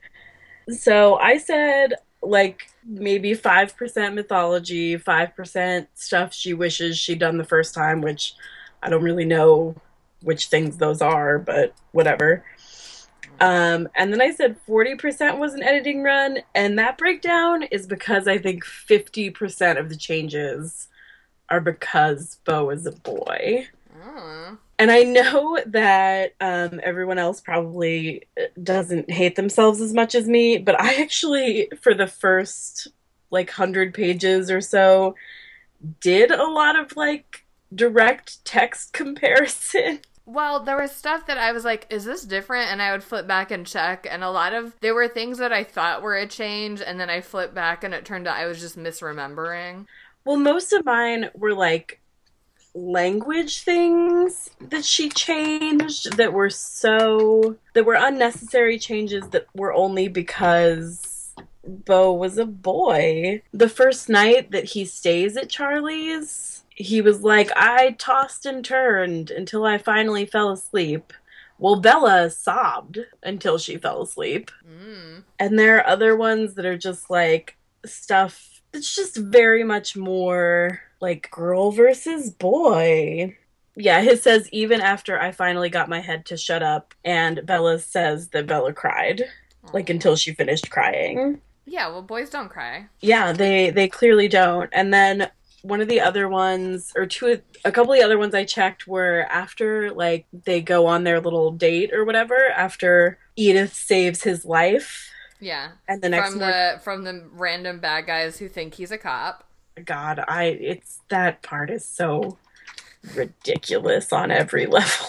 So I said, like, maybe five percent mythology, five percent stuff she wishes she'd done the first time, which I don't really know which things those are, but whatever. Um, and then I said forty percent was an editing run, and that breakdown is because I think fifty percent of the changes are because Beau is a boy. Oh. And I know that um, everyone else probably doesn't hate themselves as much as me, but I actually, for the first, like, hundred pages or so, did a lot of, like, direct text comparison. Well, there was stuff that I was like, is this different? And I would flip back and check, and a lot of, there were things that I thought were a change, and then I flipped back, and it turned out I was just misremembering. Well, most of mine were, like, language things that she changed that were so that were unnecessary changes that were only because Beau was a boy. The first night that he stays at Charlie's, he was like, I tossed and turned until I finally fell asleep. Well, Bella sobbed until she fell asleep. Mm. And there are other ones that are just like stuff that's just very much more like, girl versus boy. Yeah, his says, even after I finally got my head to shut up, and Bella says that Bella cried. Aww. Like, until she finished crying. Yeah, well, boys don't cry. Yeah, they, they clearly don't. And then one of the other ones, or two, a couple of the other ones I checked were after, like, they go on their little date or whatever, after Edith saves his life. Yeah. And the next from morning- the From the random bad guys who think he's a cop. God, I it's that part is so ridiculous on every level.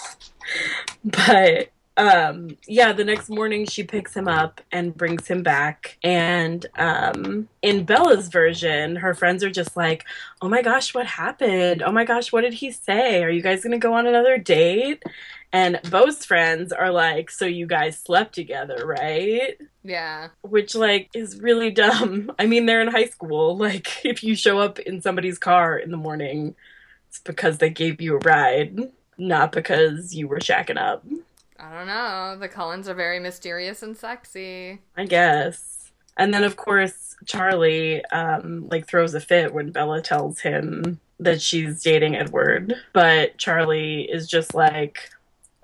But um yeah, the next morning she picks him up and brings him back, and um in Bella's version, her friends are just like, oh my gosh, what happened? Oh my gosh, what did he say? Are you guys gonna go on another date? And Beau's friends are like, so you guys slept together, right? Yeah. Which, like, is really dumb. I mean, they're in high school. Like, if you show up in somebody's car in the morning, it's because they gave you a ride, not because you were shacking up. I don't know. The Cullens are very mysterious and sexy. I guess. And then, of course, Charlie, um, like, throws a fit when Bella tells him that she's dating Edward. But Charlie is just like,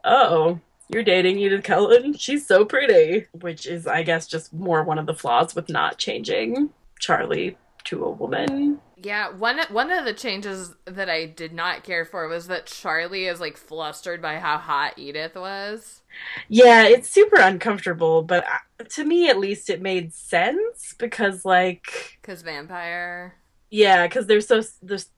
oh, you're dating Edith Cullen? She's so pretty. Which is, I guess, just more one of the flaws with not changing Charlie to a woman. Yeah, one one of the changes that I did not care for was that Charlie is, like, flustered by how hot Edith was. Yeah, it's super uncomfortable, but to me, at least, it made sense because, like... Because vampire. Yeah, because they're so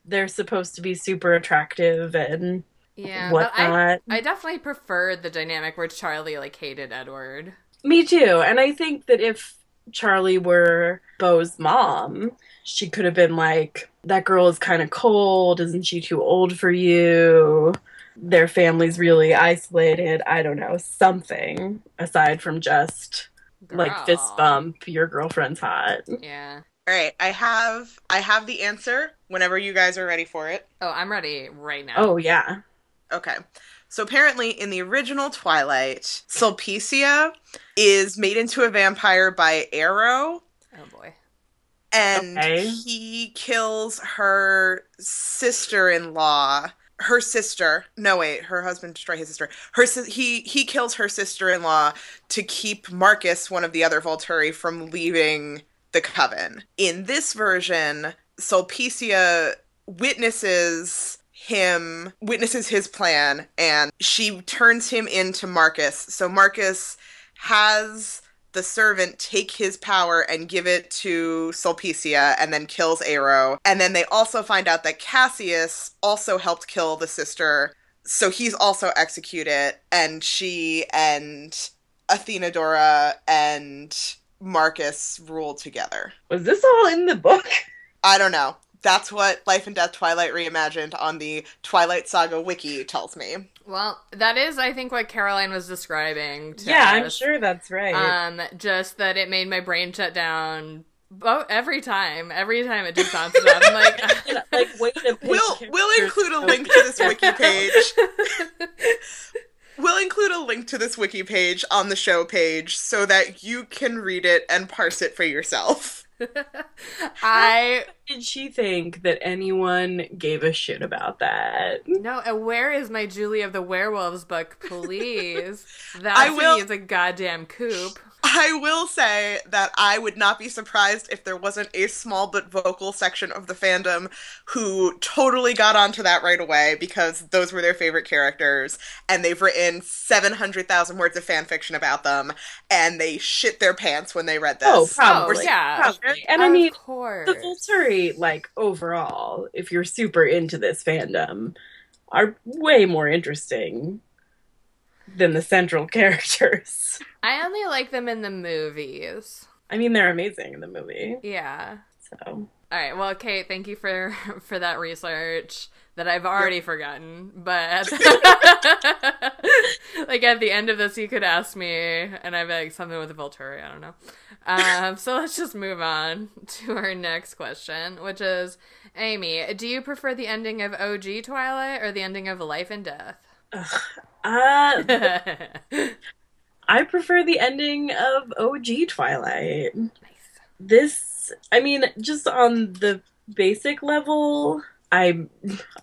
they're supposed to be super attractive and... Yeah, but I, I definitely preferred the dynamic where Charlie, like, hated Edward. Me too, and I think that if Charlie were Beau's mom, she could have been like, that girl is kind of cold, isn't she too old for you? Their family's really isolated, I don't know, something, aside from just, girl. Like, fist bump, your girlfriend's hot. Yeah. All right, I have I have the answer whenever you guys are ready for it. Oh, I'm ready right now. Oh, yeah. Okay. So apparently in the original Twilight, Sulpicia is made into a vampire by Aro. Oh boy. And okay. he kills her sister-in-law. Her sister, no wait, her husband destroyed his sister. Her he he kills her sister-in-law to keep Marcus, one of the other Volturi, from leaving the coven. In this version, Sulpicia witnesses him, witnesses his plan, and she turns him into Marcus. So Marcus has the servant take his power and give it to Sulpicia, and then kills Aro. And then they also find out that Cassius also helped kill the sister, so he's also executed, and she and Athenodora and Marcus rule together. Was this all in the book? I don't know. That's what Life and Death Twilight Reimagined on the Twilight Saga Wiki tells me. Well, that is, I think, what Caroline was describing. To yeah, us. I'm sure that's right. Um, just that it made my brain shut down every time. Every time it just bounces up. I'm like, like wait a minute. We'll, we'll include a link to this wiki page. We'll include a link to this wiki page on the show page so that you can read it and parse it for yourself. I How did she think that anyone gave a shit about that? No, and where is my Julie of the Werewolves book, please? That will... is a goddamn coup. I will say that I would not be surprised if there wasn't a small but vocal section of the fandom who totally got onto that right away because those were their favorite characters and they've written seven hundred thousand words of fan fiction about them and they shit their pants when they read this. Oh, probably. Oh, yeah. Probably. And I mean, of course. The Volturi, like, overall, if you're super into this fandom, are way more interesting than the central characters. I only like them in the movies. I mean, they're amazing in the movie. Yeah. So. All right. Well, Kate, thank you for, for that research that I've already yeah. forgotten. But like at the end of this, you could ask me, and I'd be like something with a Volturi. I don't know. Um, so let's just move on to our next question, which is, Amy, do you prefer the ending of O G Twilight or the ending of Life and Death? Ugh. Uh, I prefer the ending of O G Twilight. Nice. This, I mean, just on the basic level, I,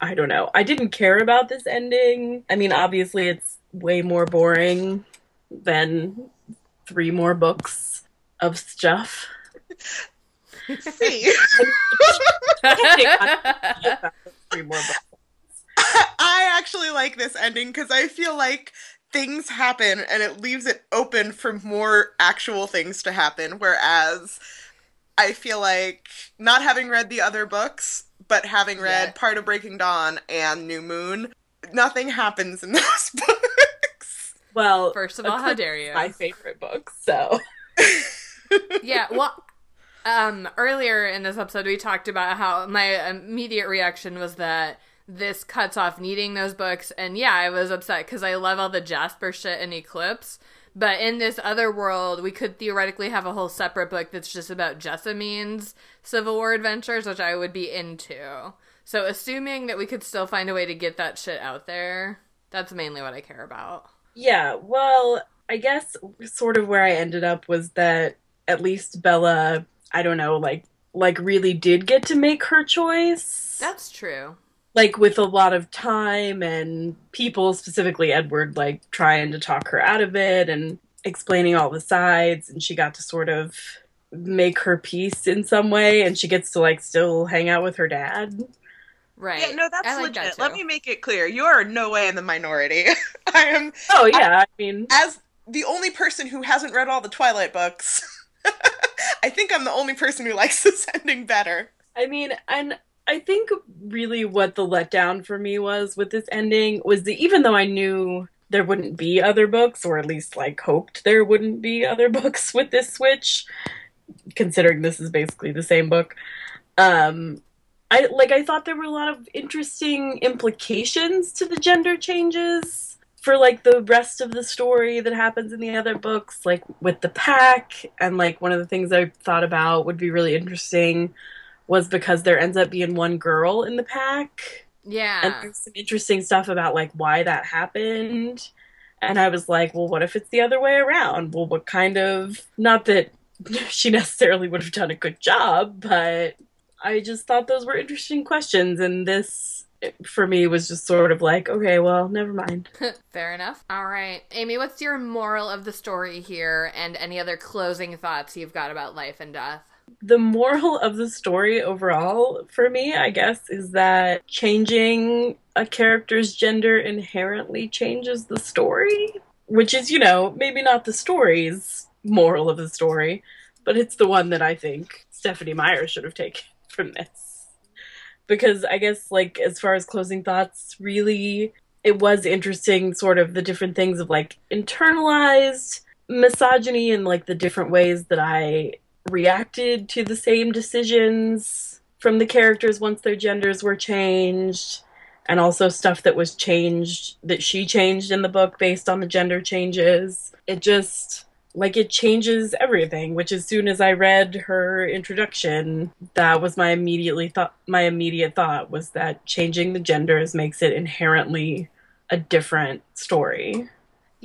I don't know. I didn't care about this ending. I mean, obviously it's way more boring than three more books of stuff. See? Three more books. I actually like this ending because I feel like things happen and it leaves it open for more actual things to happen, whereas I feel like not having read the other books, but having read yeah. part of Breaking Dawn and New Moon, nothing happens in those books. Well, first of all, how dare you? My favorite book, so. Yeah, well... Um, earlier in this episode, we talked about how my immediate reaction was that this cuts off needing those books, and yeah, I was upset because I love all the Jasper shit in Eclipse, but in this other world, we could theoretically have a whole separate book that's just about Jessamine's Civil War adventures, which I would be into. So assuming that we could still find a way to get that shit out there, that's mainly what I care about. Yeah, well, I guess sort of where I ended up was that at least Bella... I don't know, like, like really did get to make her choice. That's true. Like, with a lot of time and people, specifically Edward, like, trying to talk her out of it and explaining all the sides, and she got to sort of make her peace in some way, and she gets to, like, still hang out with her dad. Right. Yeah, no, that's like legit. That Let me make it clear. You are in no way in the minority. I am... Oh, yeah, I, I mean... As the only person who hasn't read all the Twilight books... I think I'm the only person who likes this ending better. I mean, and I think really what the letdown for me was with this ending was that even though I knew there wouldn't be other books, or at least like hoped there wouldn't be other books with this switch, considering this is basically the same book, um, I like I thought there were a lot of interesting implications to the gender changes for, like, the rest of the story that happens in the other books, like, with the pack, and, like, one of the things I thought about would be really interesting was because there ends up being one girl in the pack, Yeah. And there's some interesting stuff about, like, why that happened. And I was like, well, what if it's the other way around? Well, what kind of... Not that she necessarily would have done a good job, but I just thought those were interesting questions. And this, for me, was just sort of like, okay, well, never mind. Fair enough. All right. Amy, what's your moral of the story here? And any other closing thoughts you've got about Life and Death? The moral of the story overall for me, I guess, is that changing a character's gender inherently changes the story, which is, you know, maybe not the story's moral of the story, but it's the one that I think Stephenie Meyer should have taken from this. Because I guess, like, as far as closing thoughts, really, it was interesting, sort of the different things of, like, internalized misogyny and, like, the different ways that I reacted to the same decisions from the characters once their genders were changed, and also stuff that was changed, that she changed in the book based on the gender changes. It just, like, it changes everything, which as soon as I read her introduction, that was my immediately thought, my immediate thought was that changing the genders makes it inherently a different story.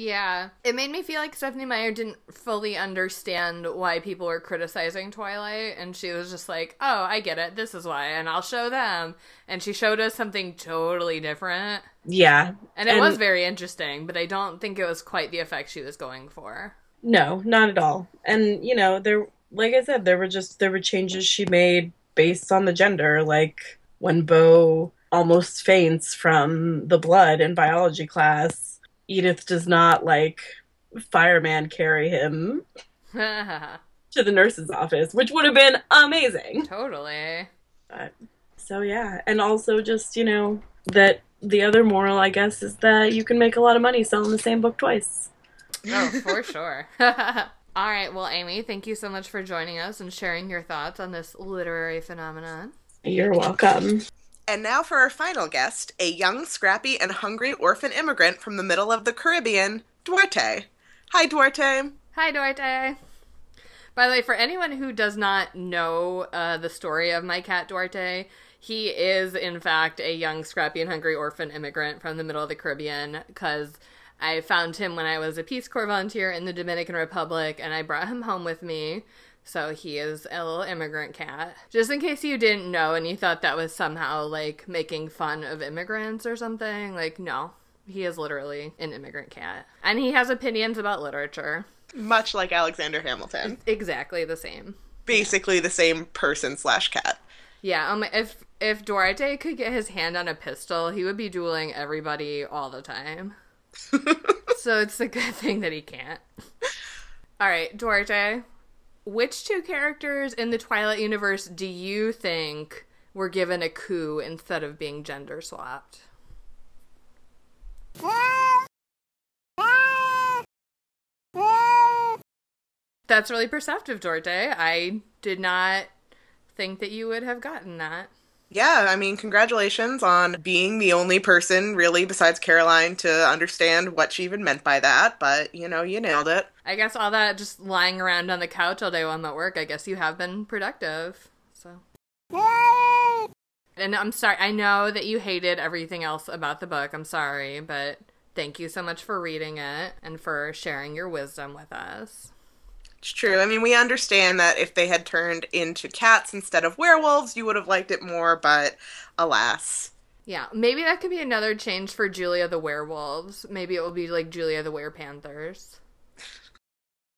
Yeah. It made me feel like Stephenie Meyer didn't fully understand why people were criticizing Twilight, and she was just like, oh, I get it, this is why, and I'll show them. And she showed us something totally different. Yeah. And it and was very interesting, but I don't think it was quite the effect she was going for. No, not at all. And, you know, there, like I said, there were just, there were changes she made based on the gender, like when Beau almost faints from the blood in biology class. Edith does not, like, fireman carry him to the nurse's office, which would have been amazing. Totally. But, so, yeah. And also just, you know, that the other moral, I guess, is that you can make a lot of money selling the same book twice. Oh, for sure. All right. Well, Amy, thank you so much for joining us and sharing your thoughts on this literary phenomenon. You're welcome. And now for our final guest, a young, scrappy, and hungry orphan immigrant from the middle of the Caribbean, Duarte. Hi, Duarte. Hi, Duarte. By the way, for anyone who does not know uh, the story of my cat, Duarte, he is, in fact, a young, scrappy, and hungry orphan immigrant from the middle of the Caribbean, because I found him when I was a Peace Corps volunteer in the Dominican Republic, and I brought him home with me. So he is a little immigrant cat. Just in case you didn't know and you thought that was somehow, like, making fun of immigrants or something. Like, no. He is literally an immigrant cat. And he has opinions about literature. Much like Alexander Hamilton. Exactly the same. Basically the same person slash cat. Yeah. Um, if, if Duarte could get his hand on a pistol, he would be dueling everybody all the time. So it's a good thing that he can't. All right, Duarte. Which two characters in the Twilight universe do you think were given a coup instead of being gender swapped? That's really perceptive, Duarte. I did not think that you would have gotten that. Yeah, I mean, congratulations on being the only person, really, besides Caroline, to understand what she even meant by that. But, you know, you nailed it. I guess all that just lying around on the couch all day while I'm at work, I guess you have been productive. So. And I'm sorry, I know that you hated everything else about the book. I'm sorry, but thank you so much for reading it and for sharing your wisdom with us. It's true. I mean, we understand that if they had turned into cats instead of werewolves, you would have liked it more, but alas. Yeah, maybe that could be another change for Julia the Werewolves. Maybe it will be like Julia the Werepanthers.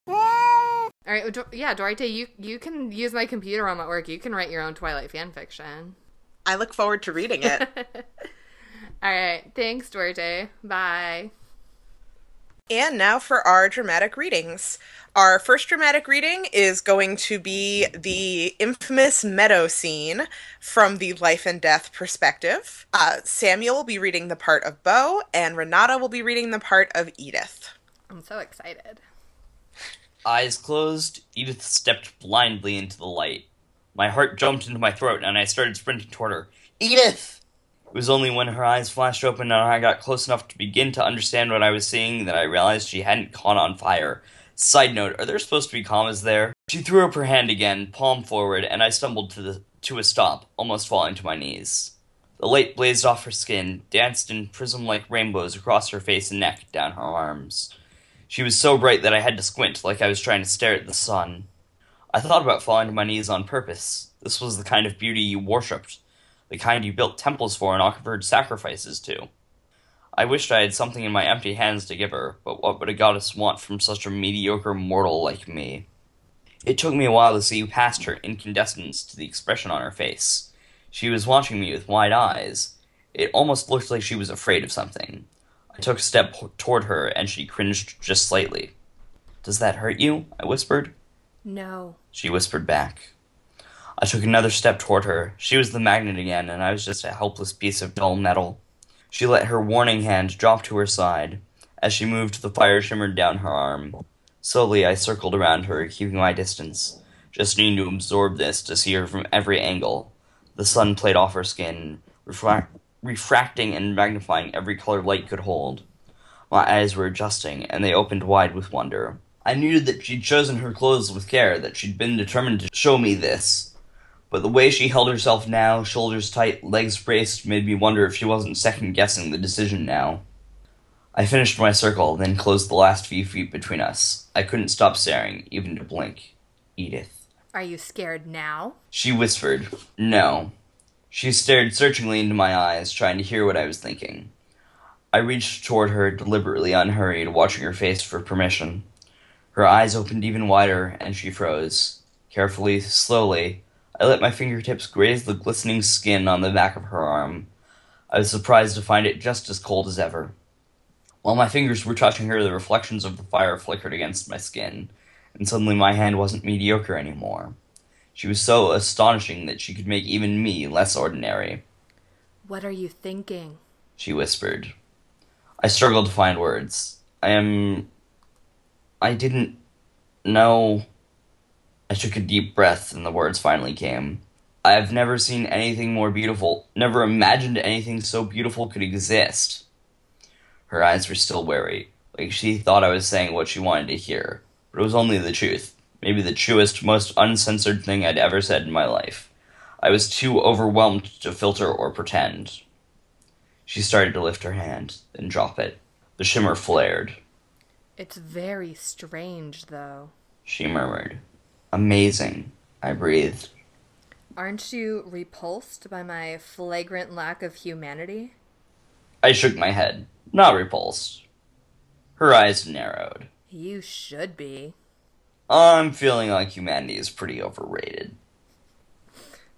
All right, du- yeah, Duarte, you, you can use my computer on my work. You can write your own Twilight fan fiction. I look forward to reading it. All right, thanks, Duarte. Bye. And now for our dramatic readings. Our first dramatic reading is going to be the infamous meadow scene from the Life and Death perspective. Uh, Samuel will be reading the part of Beau, and Renata will be reading the part of Edith. I'm so excited. Eyes closed, Edith stepped blindly into the light. My heart jumped into my throat, and I started sprinting toward her. Edith! It was only when her eyes flashed open and I got close enough to begin to understand what I was seeing that I realized she hadn't caught on fire. Side note, are there supposed to be commas there? She threw up her hand again, palm forward, and I stumbled to the to a stop, almost falling to my knees. The light blazed off her skin, danced in prism-like rainbows across her face and neck, down her arms. She was so bright that I had to squint, like I was trying to stare at the sun. I thought about falling to my knees on purpose. This was the kind of beauty you worshipped, the kind you built temples for and offered sacrifices to. I wished I had something in my empty hands to give her, but what would a goddess want from such a mediocre mortal like me? It took me a while to see past her incandescence to the expression on her face. She was watching me with wide eyes. It almost looked like she was afraid of something. I took a step toward her, and she cringed just slightly. "Does that hurt you?" I whispered. "No," she whispered back. I took another step toward her. She was the magnet again, and I was just a helpless piece of dull metal. She let her warning hand drop to her side. As she moved, the fire shimmered down her arm. Slowly, I circled around her, keeping my distance, just needing to absorb this, to see her from every angle. The sun played off her skin, refra- refracting and magnifying every color light could hold. My eyes were adjusting, and they opened wide with wonder. I knew that she'd chosen her clothes with care, that she'd been determined to show me this. But the way she held herself now, shoulders tight, legs braced, made me wonder if she wasn't second-guessing the decision now. I finished my circle, then closed the last few feet between us. I couldn't stop staring, even to blink. Edith. "Are you scared now?" she whispered. "No." She stared searchingly into my eyes, trying to hear what I was thinking. I reached toward her, deliberately unhurried, watching her face for permission. Her eyes opened even wider, and she froze. Carefully, slowly, I let my fingertips graze the glistening skin on the back of her arm. I was surprised to find it just as cold as ever. While my fingers were touching her, the reflections of the fire flickered against my skin. And suddenly my hand wasn't mediocre anymore. She was so astonishing that she could make even me less ordinary. "What are you thinking?" she whispered. I struggled to find words. I am... I didn't... know... I took a deep breath and the words finally came. I have never seen anything more beautiful, never imagined anything so beautiful could exist. Her eyes were still wary, like she thought I was saying what she wanted to hear. But it was only the truth, maybe the truest, most uncensored thing I'd ever said in my life. I was too overwhelmed to filter or pretend. She started to lift her hand, then drop it. The shimmer flared. "It's very strange, though," she murmured. "Amazing," I breathed. "Aren't you repulsed by my flagrant lack of humanity?" I shook my head. Not repulsed. Her eyes narrowed. "You should be." "I'm feeling like humanity is pretty overrated."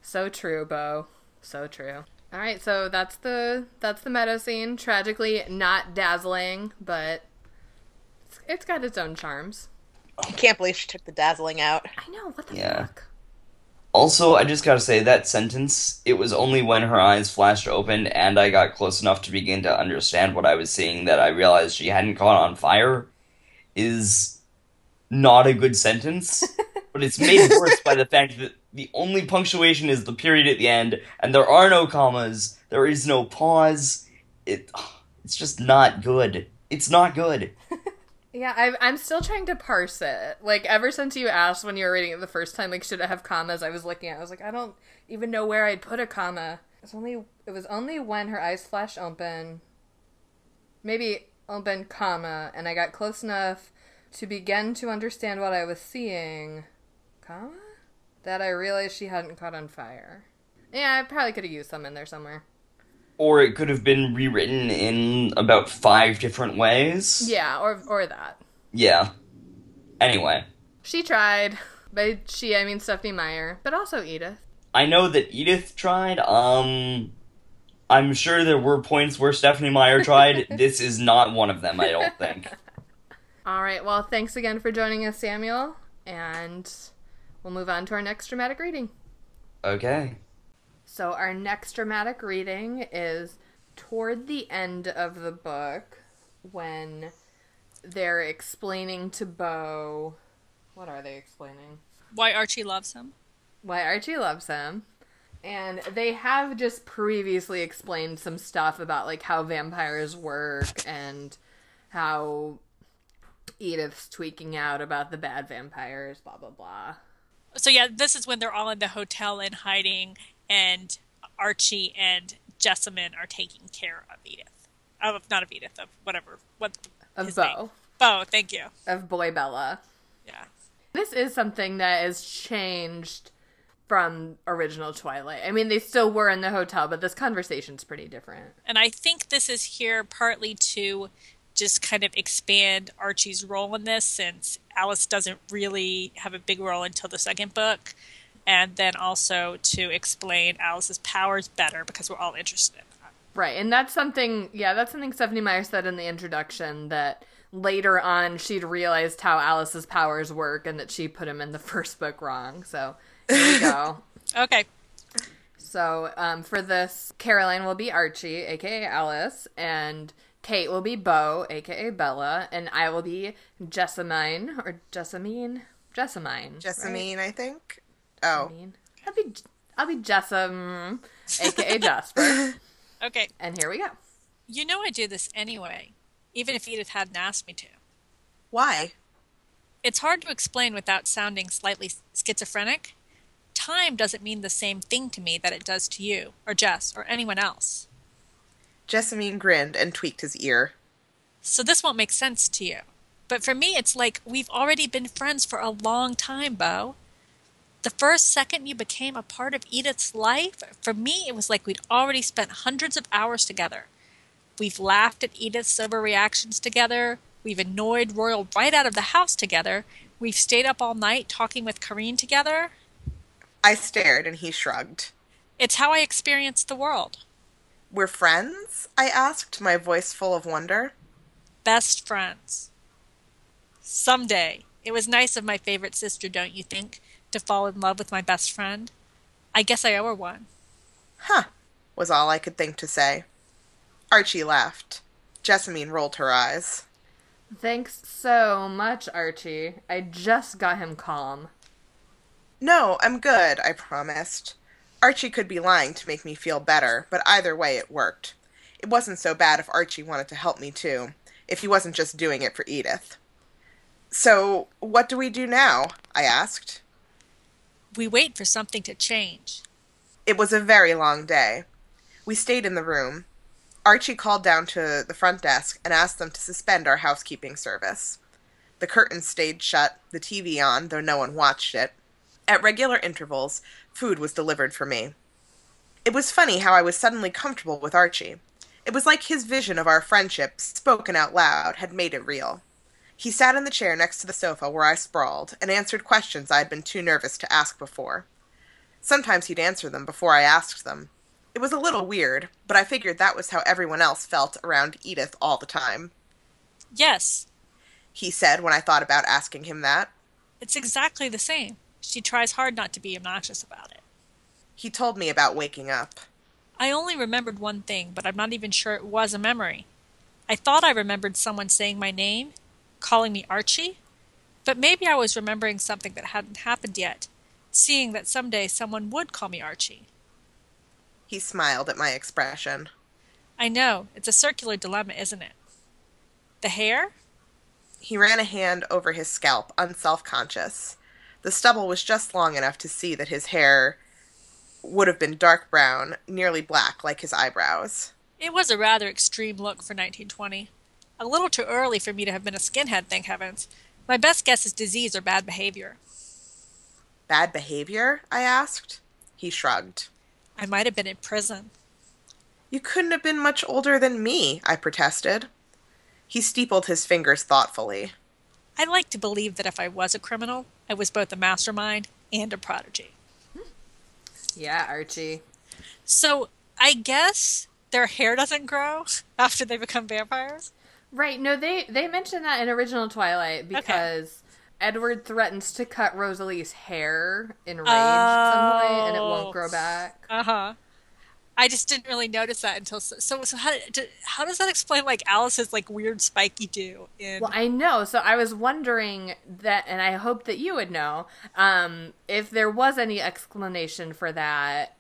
So true, Beau. So true. All right, so that's the that's the meadow scene. Tragically, not dazzling, but it's, it's got its own charms. I can't believe she took the dazzling out. I know, what the yeah. fuck? Also, I just gotta say, that sentence, it was only when her eyes flashed open and I got close enough to begin to understand what I was seeing that I realized she hadn't caught on fire. Is not a good sentence, but it's made worse by the fact that the only punctuation is the period at the end, and there are no commas, there is no pause. It, it's just not good. It's not good. Yeah, I've, I'm still trying to parse it. Like, ever since you asked when you were reading it the first time, like, should it have commas? I was looking at it, I was like, I don't even know where I'd put a comma. It was only, it was only when her eyes flashed open, maybe... open comma, and I got close enough to begin to understand what I was seeing, comma, that I realized she hadn't caught on fire. Yeah, I probably could have used some in there somewhere. Or it could have been rewritten in about five different ways. Yeah, or or that. Yeah. Anyway. She tried. By she, I mean Stephenie Meyer, but also Edith. I know that Edith tried, um... I'm sure there were points where Stephenie Meyer tried. This is not one of them, I don't think. All right, well, thanks again for joining us, Samuel, and we'll move on to our next dramatic reading. Okay. So our next dramatic reading is toward the end of the book when they're explaining to Beau... What are they explaining? Why Archie loves him. Why Archie loves him. And they have just previously explained some stuff about, like, how vampires work and how Edith's tweaking out about the bad vampires, blah, blah, blah. So, yeah, this is when they're all in the hotel and hiding, and Archie and Jessamine are taking care of Edith. Of not of Edith, of whatever. What of Beau. Name? Beau, thank you. Of Boy Bella. Yeah. This is something that is changed from original Twilight. I mean, they still were in the hotel, but this conversation's pretty different. And I think this is here partly to just kind of expand Archie's role in this, since Alice doesn't really have a big role until the second book. And then also to explain Alice's powers better, because we're all interested in that. Right. And that's something, yeah, that's something Stephenie Meyer said in the introduction, that later on she'd realized how Alice's powers work and that she put him in the first book wrong. So here we go. Okay. So um, for this, Caroline will be Archie, a k a. Alice, and Kate will be Beau, a k a. Bella, and I will be Jessamine, or Jessamine? Jessamine. Jessamine, right? I think. Oh. I'll be, I'll be Jessam, a k a. Jasper. Okay. And here we go. You know I do this anyway, even if Edith hadn't asked me to. Why? It's hard to explain without sounding slightly schizophrenic. Time doesn't mean the same thing to me that it does to you, or Jess, or anyone else. Jessamine grinned and tweaked his ear. So this won't make sense to you. But for me, it's like we've already been friends for a long time, Beau. The first second you became a part of Edith's life, for me, it was like we'd already spent hundreds of hours together. We've laughed at Edith's overreactions together. We've annoyed Royal right out of the house together. We've stayed up all night talking with Corrine together. I stared and he shrugged. It's how I experienced the world. We're friends? I asked, my voice full of wonder. Best friends. Someday. It was nice of my favorite sister, don't you think? To fall in love with my best friend. I guess I owe her one. Huh, was all I could think to say. Archie laughed. Jessamine rolled her eyes. Thanks so much, Archie. I just got him calm. No, I'm good, I promised. Archie could be lying to make me feel better, but either way it worked. It wasn't so bad if Archie wanted to help me too, if he wasn't just doing it for Edith. So, what do we do now? I asked. We wait for something to change. It was a very long day. We stayed in the room. Archie called down to the front desk and asked them to suspend our housekeeping service. The curtains stayed shut, the T V on, though no one watched it. At regular intervals, food was delivered for me. It was funny how I was suddenly comfortable with Archie. It was like his vision of our friendship, spoken out loud, had made it real. He sat in the chair next to the sofa where I sprawled and answered questions I had been too nervous to ask before. Sometimes he'd answer them before I asked them. It was a little weird, but I figured that was how everyone else felt around Edith all the time. Yes, he said when I thought about asking him that. It's exactly the same. She tries hard not to be obnoxious about it. He told me about waking up. I only remembered one thing, but I'm not even sure it was a memory. I thought I remembered someone saying my name, calling me Archie, but maybe I was remembering something that hadn't happened yet, seeing that someday someone would call me Archie. He smiled at my expression. I know, it's a circular dilemma, isn't it? The hair? He ran a hand over his scalp, unselfconscious. The stubble was just long enough to see that his hair would have been dark brown, nearly black like his eyebrows. It was a rather extreme look for nineteen twenty. A little too early for me to have been a skinhead, thank heavens. My best guess is disease or bad behavior. Bad behavior? I asked. He shrugged. I might have been in prison. You couldn't have been much older than me, I protested. He steepled his fingers thoughtfully. I like to believe that if I was a criminal, I was both a mastermind and a prodigy. Yeah, Archie. So, I guess their hair doesn't grow after they become vampires? Right, no, they, they mentioned that in original Twilight because okay. Edward threatens to cut Rosalie's hair in rage oh. some way and it won't grow back. Uh-huh. I just didn't really notice that until... So So, so how, do, how does that explain, like, Alice's, like, weird spiky do in... Well, I know, so I was wondering that, and I hope that you would know, um, if there was any explanation for that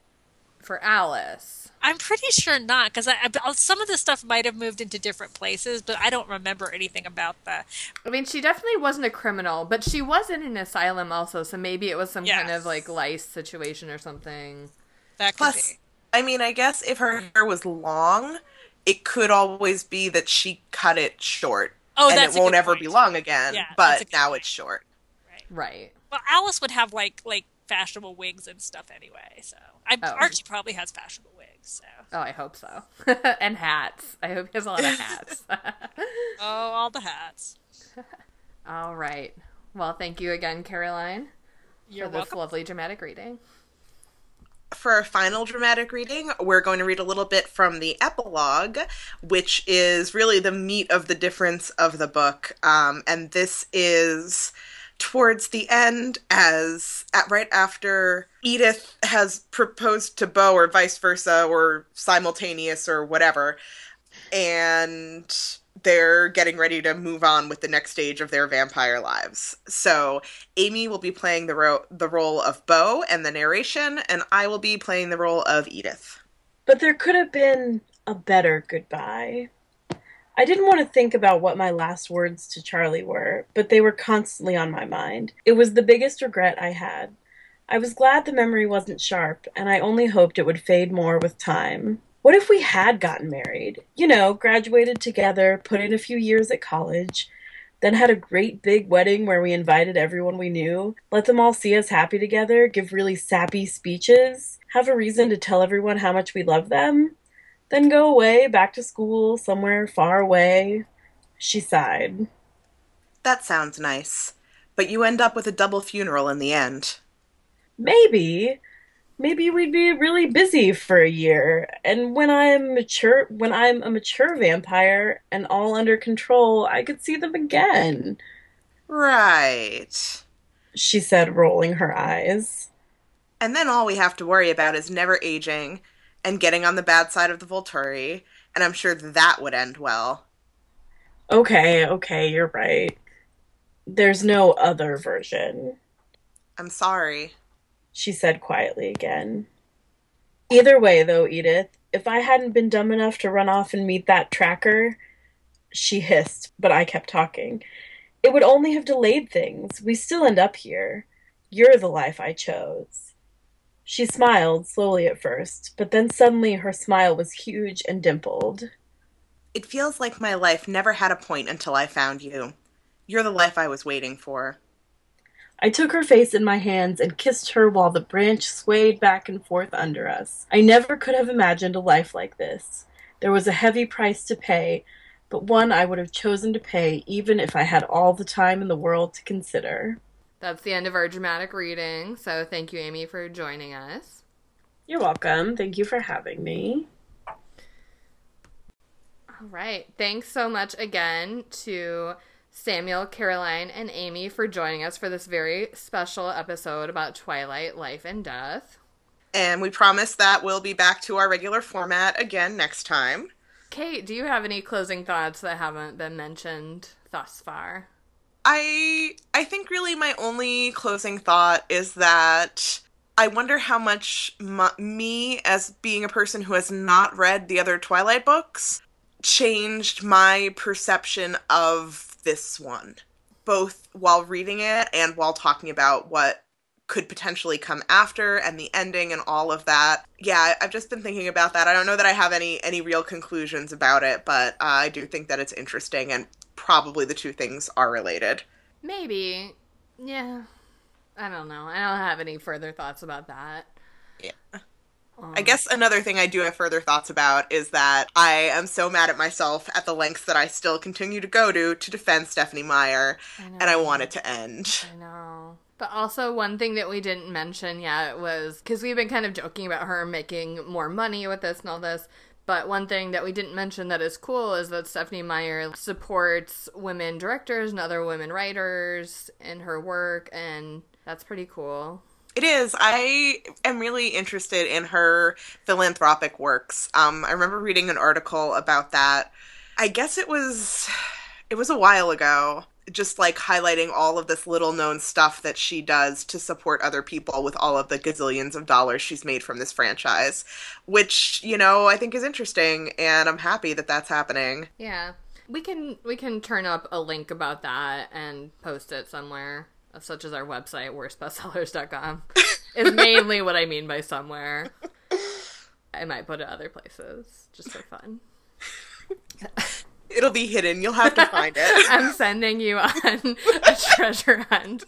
for Alice... I'm pretty sure not, because I, I, some of the stuff might have moved into different places, but I don't remember anything about that. I mean, she definitely wasn't a criminal, but she was in an asylum also, so maybe it was some yes. kind of, like, lice situation or something. That could Plus, be. I mean, I guess if her hair was long, it could always be that she cut it short. Oh, and that's it won't ever point. be long again. Yeah, but now point. it's short. Right. Right. Well, Alice would have like like fashionable wigs and stuff anyway. So I, oh. Archie probably has fashionable wigs. So. Oh, I hope so. And hats. I hope he has a lot of hats. Oh, all the hats. All right. Well, thank you again, Caroline, You're for welcome. this lovely dramatic reading. For our final dramatic reading, we're going to read a little bit from the epilogue, which is really the meat of the difference of the book. Um, and this is towards the end, as at right after Edith has proposed to Beau, or vice versa, or simultaneous, or whatever, and they're getting ready to move on with the next stage of their vampire lives. So Amy will be playing the, ro- the role of Beau and the narration, and I will be playing the role of Edith. But there could have been a better goodbye. I didn't want to think about what my last words to Charlie were, but they were constantly on my mind. It was the biggest regret I had. I was glad the memory wasn't sharp, and I only hoped it would fade more with time. What if we had gotten married? You know, graduated together, put in a few years at college, then had a great big wedding where we invited everyone we knew, let them all see us happy together, give really sappy speeches, have a reason to tell everyone how much we love them. Then go away, back to school, somewhere far away. She sighed. That sounds nice, but you end up with a double funeral in the end. Maybe. Maybe we'd be really busy for a year. And when I'm mature, when I'm a mature vampire and all under control, I could see them again. Right, she said, rolling her eyes. And then all we have to worry about is never aging and getting on the bad side of the Volturi, and I'm sure that would end well. Okay, okay, you're right. There's no other version. I'm sorry, she said quietly again. Either way, though, Edith, if I hadn't been dumb enough to run off and meet that tracker, she hissed, but I kept talking, it would only have delayed things. We still end up here. You're the life I chose. She smiled, slowly at first, but then suddenly her smile was huge and dimpled. It feels like my life never had a point until I found you. You're the life I was waiting for. I took her face in my hands and kissed her while the branch swayed back and forth under us. I never could have imagined a life like this. There was a heavy price to pay, but one I would have chosen to pay even if I had all the time in the world to consider. That's the end of our dramatic reading, so thank you, Amy, for joining us. You're welcome. Thank you for having me. All right. Thanks so much again to Samuel, Caroline, and Amy for joining us for this very special episode about Twilight, Life and Death. And we promise that we'll be back to our regular format again next time. Kate, do you have any closing thoughts that haven't been mentioned thus far? I I think really my only closing thought is that I wonder how much my, me, as being a person who has not read the other Twilight books, changed my perception of this one, both while reading it and while talking about what could potentially come after and the ending and all of that. Yeah, I've just been thinking about that. I don't know that I have any, any real conclusions about it, but uh, I do think that it's interesting, and probably the two things are related. Maybe. Yeah. I don't know. I don't have any further thoughts about that. Yeah. Um, I guess another thing I do have further thoughts about is that I am so mad at myself at the lengths that I still continue to go to to defend Stephenie Meyer, I know, and I want it to end. I know. But also, one thing that we didn't mention yet was, because we've been kind of joking about her making more money with this and all this, but one thing that we didn't mention that is cool is that Stephenie Meyer supports women directors and other women writers in her work, and that's pretty cool. It is. I am really interested in her philanthropic works. Um, I remember reading an article about that. I guess it was, it was a while ago, just like highlighting all of this little known stuff that she does to support other people with all of the gazillions of dollars she's made from this franchise, which, you know, I think is interesting, and I'm happy that that's happening. Yeah. We can, we can turn up a link about that and post it somewhere, such as our website, worst bestsellers dot com, is mainly what I mean by somewhere. I might put it other places just for fun. It'll be hidden. You'll have to find it. I'm sending you on a treasure hunt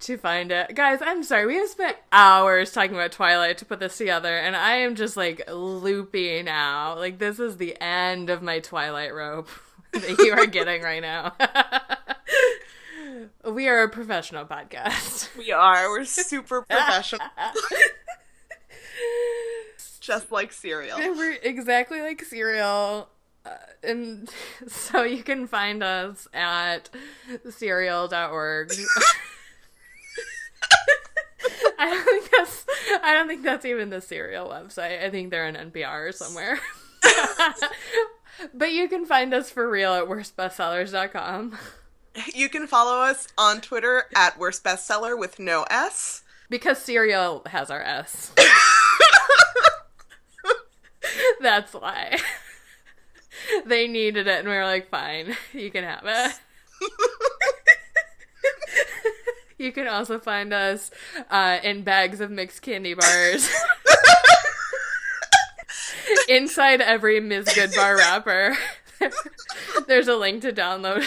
to find it. Guys, I'm sorry. We have spent hours talking about Twilight to put this together, and I am just, like, loopy now. Like, this is the end of my Twilight rope that you are getting right now. We are a professional podcast. We are. We're super professional. Just like Serial. We're exactly like Serial. Uh, and so you can find us at serial dot org. I don't think that's I don't think that's even the Serial website. I think they're on N P R somewhere. But you can find us for real at worst bestsellers dot com. You can follow us on Twitter at worstbestseller with no S. Because Serial has our S. That's why. They needed it, and we were like, fine, you can have it. You can also find us uh, in bags of mixed candy bars. Inside every Miz Good Bar wrapper, there's a link to download.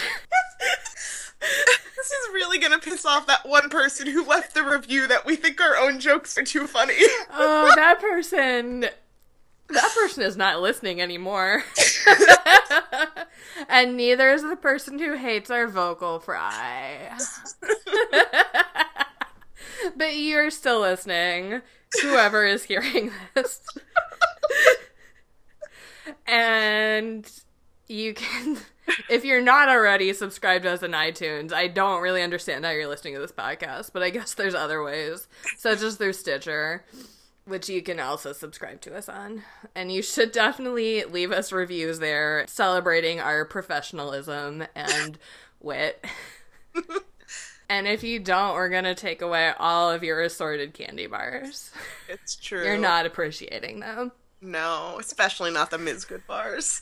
This is really going to piss off that one person who left the review that we think our own jokes are too funny. Oh, that person... That person is not listening anymore. And neither is the person who hates our vocal fry. But you're still listening, whoever is hearing this. And you can, if you're not already, subscribe to us on iTunes. I don't really understand how you're listening to this podcast, but I guess there's other ways, such as through Stitcher, which you can also subscribe to us on. And you should definitely leave us reviews there, celebrating our professionalism and wit. And if you don't, we're going to take away all of your assorted candy bars. It's true. You're not appreciating them. No, especially not the Miz Good bars.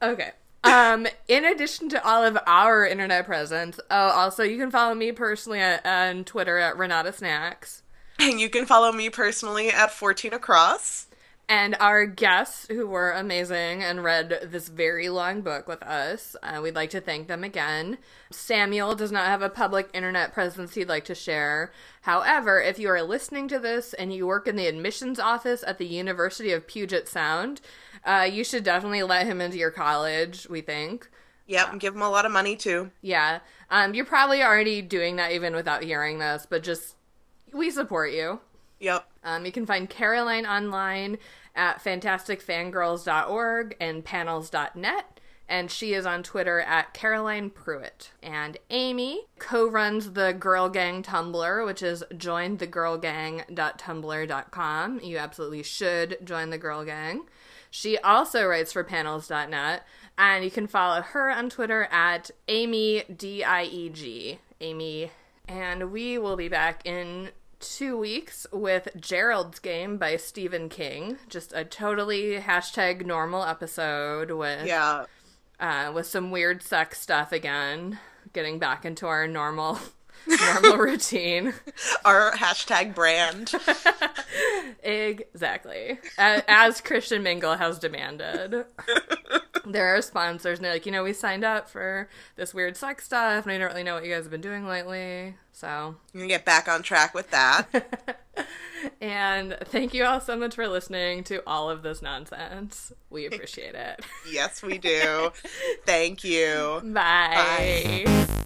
Okay. Um, in addition to all of our internet presence, oh, also you can follow me personally at, on Twitter at Renata Snacks. And you can follow me personally at fourteen across. And our guests, who were amazing and read this very long book with us, uh, we'd like to thank them again. Samuel does not have a public internet presence he'd like to share. However, if you are listening to this and you work in the admissions office at the University of Puget Sound, uh, you should definitely let him into your college, we think. Yep, and give him a lot of money, too. Yeah. Um, you're probably already doing that even without hearing this, but just... we support you. Yep. Um, you can find Caroline online at fantastic fangirls dot org and panels dot net. And she is on Twitter at Caroline Pruitt. And Amy co-runs the Girl Gang Tumblr, which is join the girl gang dot tumblr dot com. You absolutely should join the Girl Gang. She also writes for panels dot net. And you can follow her on Twitter at Amy D I E G. Amy. And we will be back in two weeks with Gerald's Game by Stephen King. Just a totally hashtag normal episode with yeah. uh, with some weird sex stuff again. Getting back into our normal normal routine. Our hashtag brand. Exactly. As, as Christian Mingle has demanded. There are sponsors, and they're like, you know, we signed up for this weird sex stuff, and I don't really know what you guys have been doing lately, so... you can get back on track with that. And thank you all so much for listening to all of this nonsense. We appreciate it. Yes, we do. Thank you. Bye. Bye.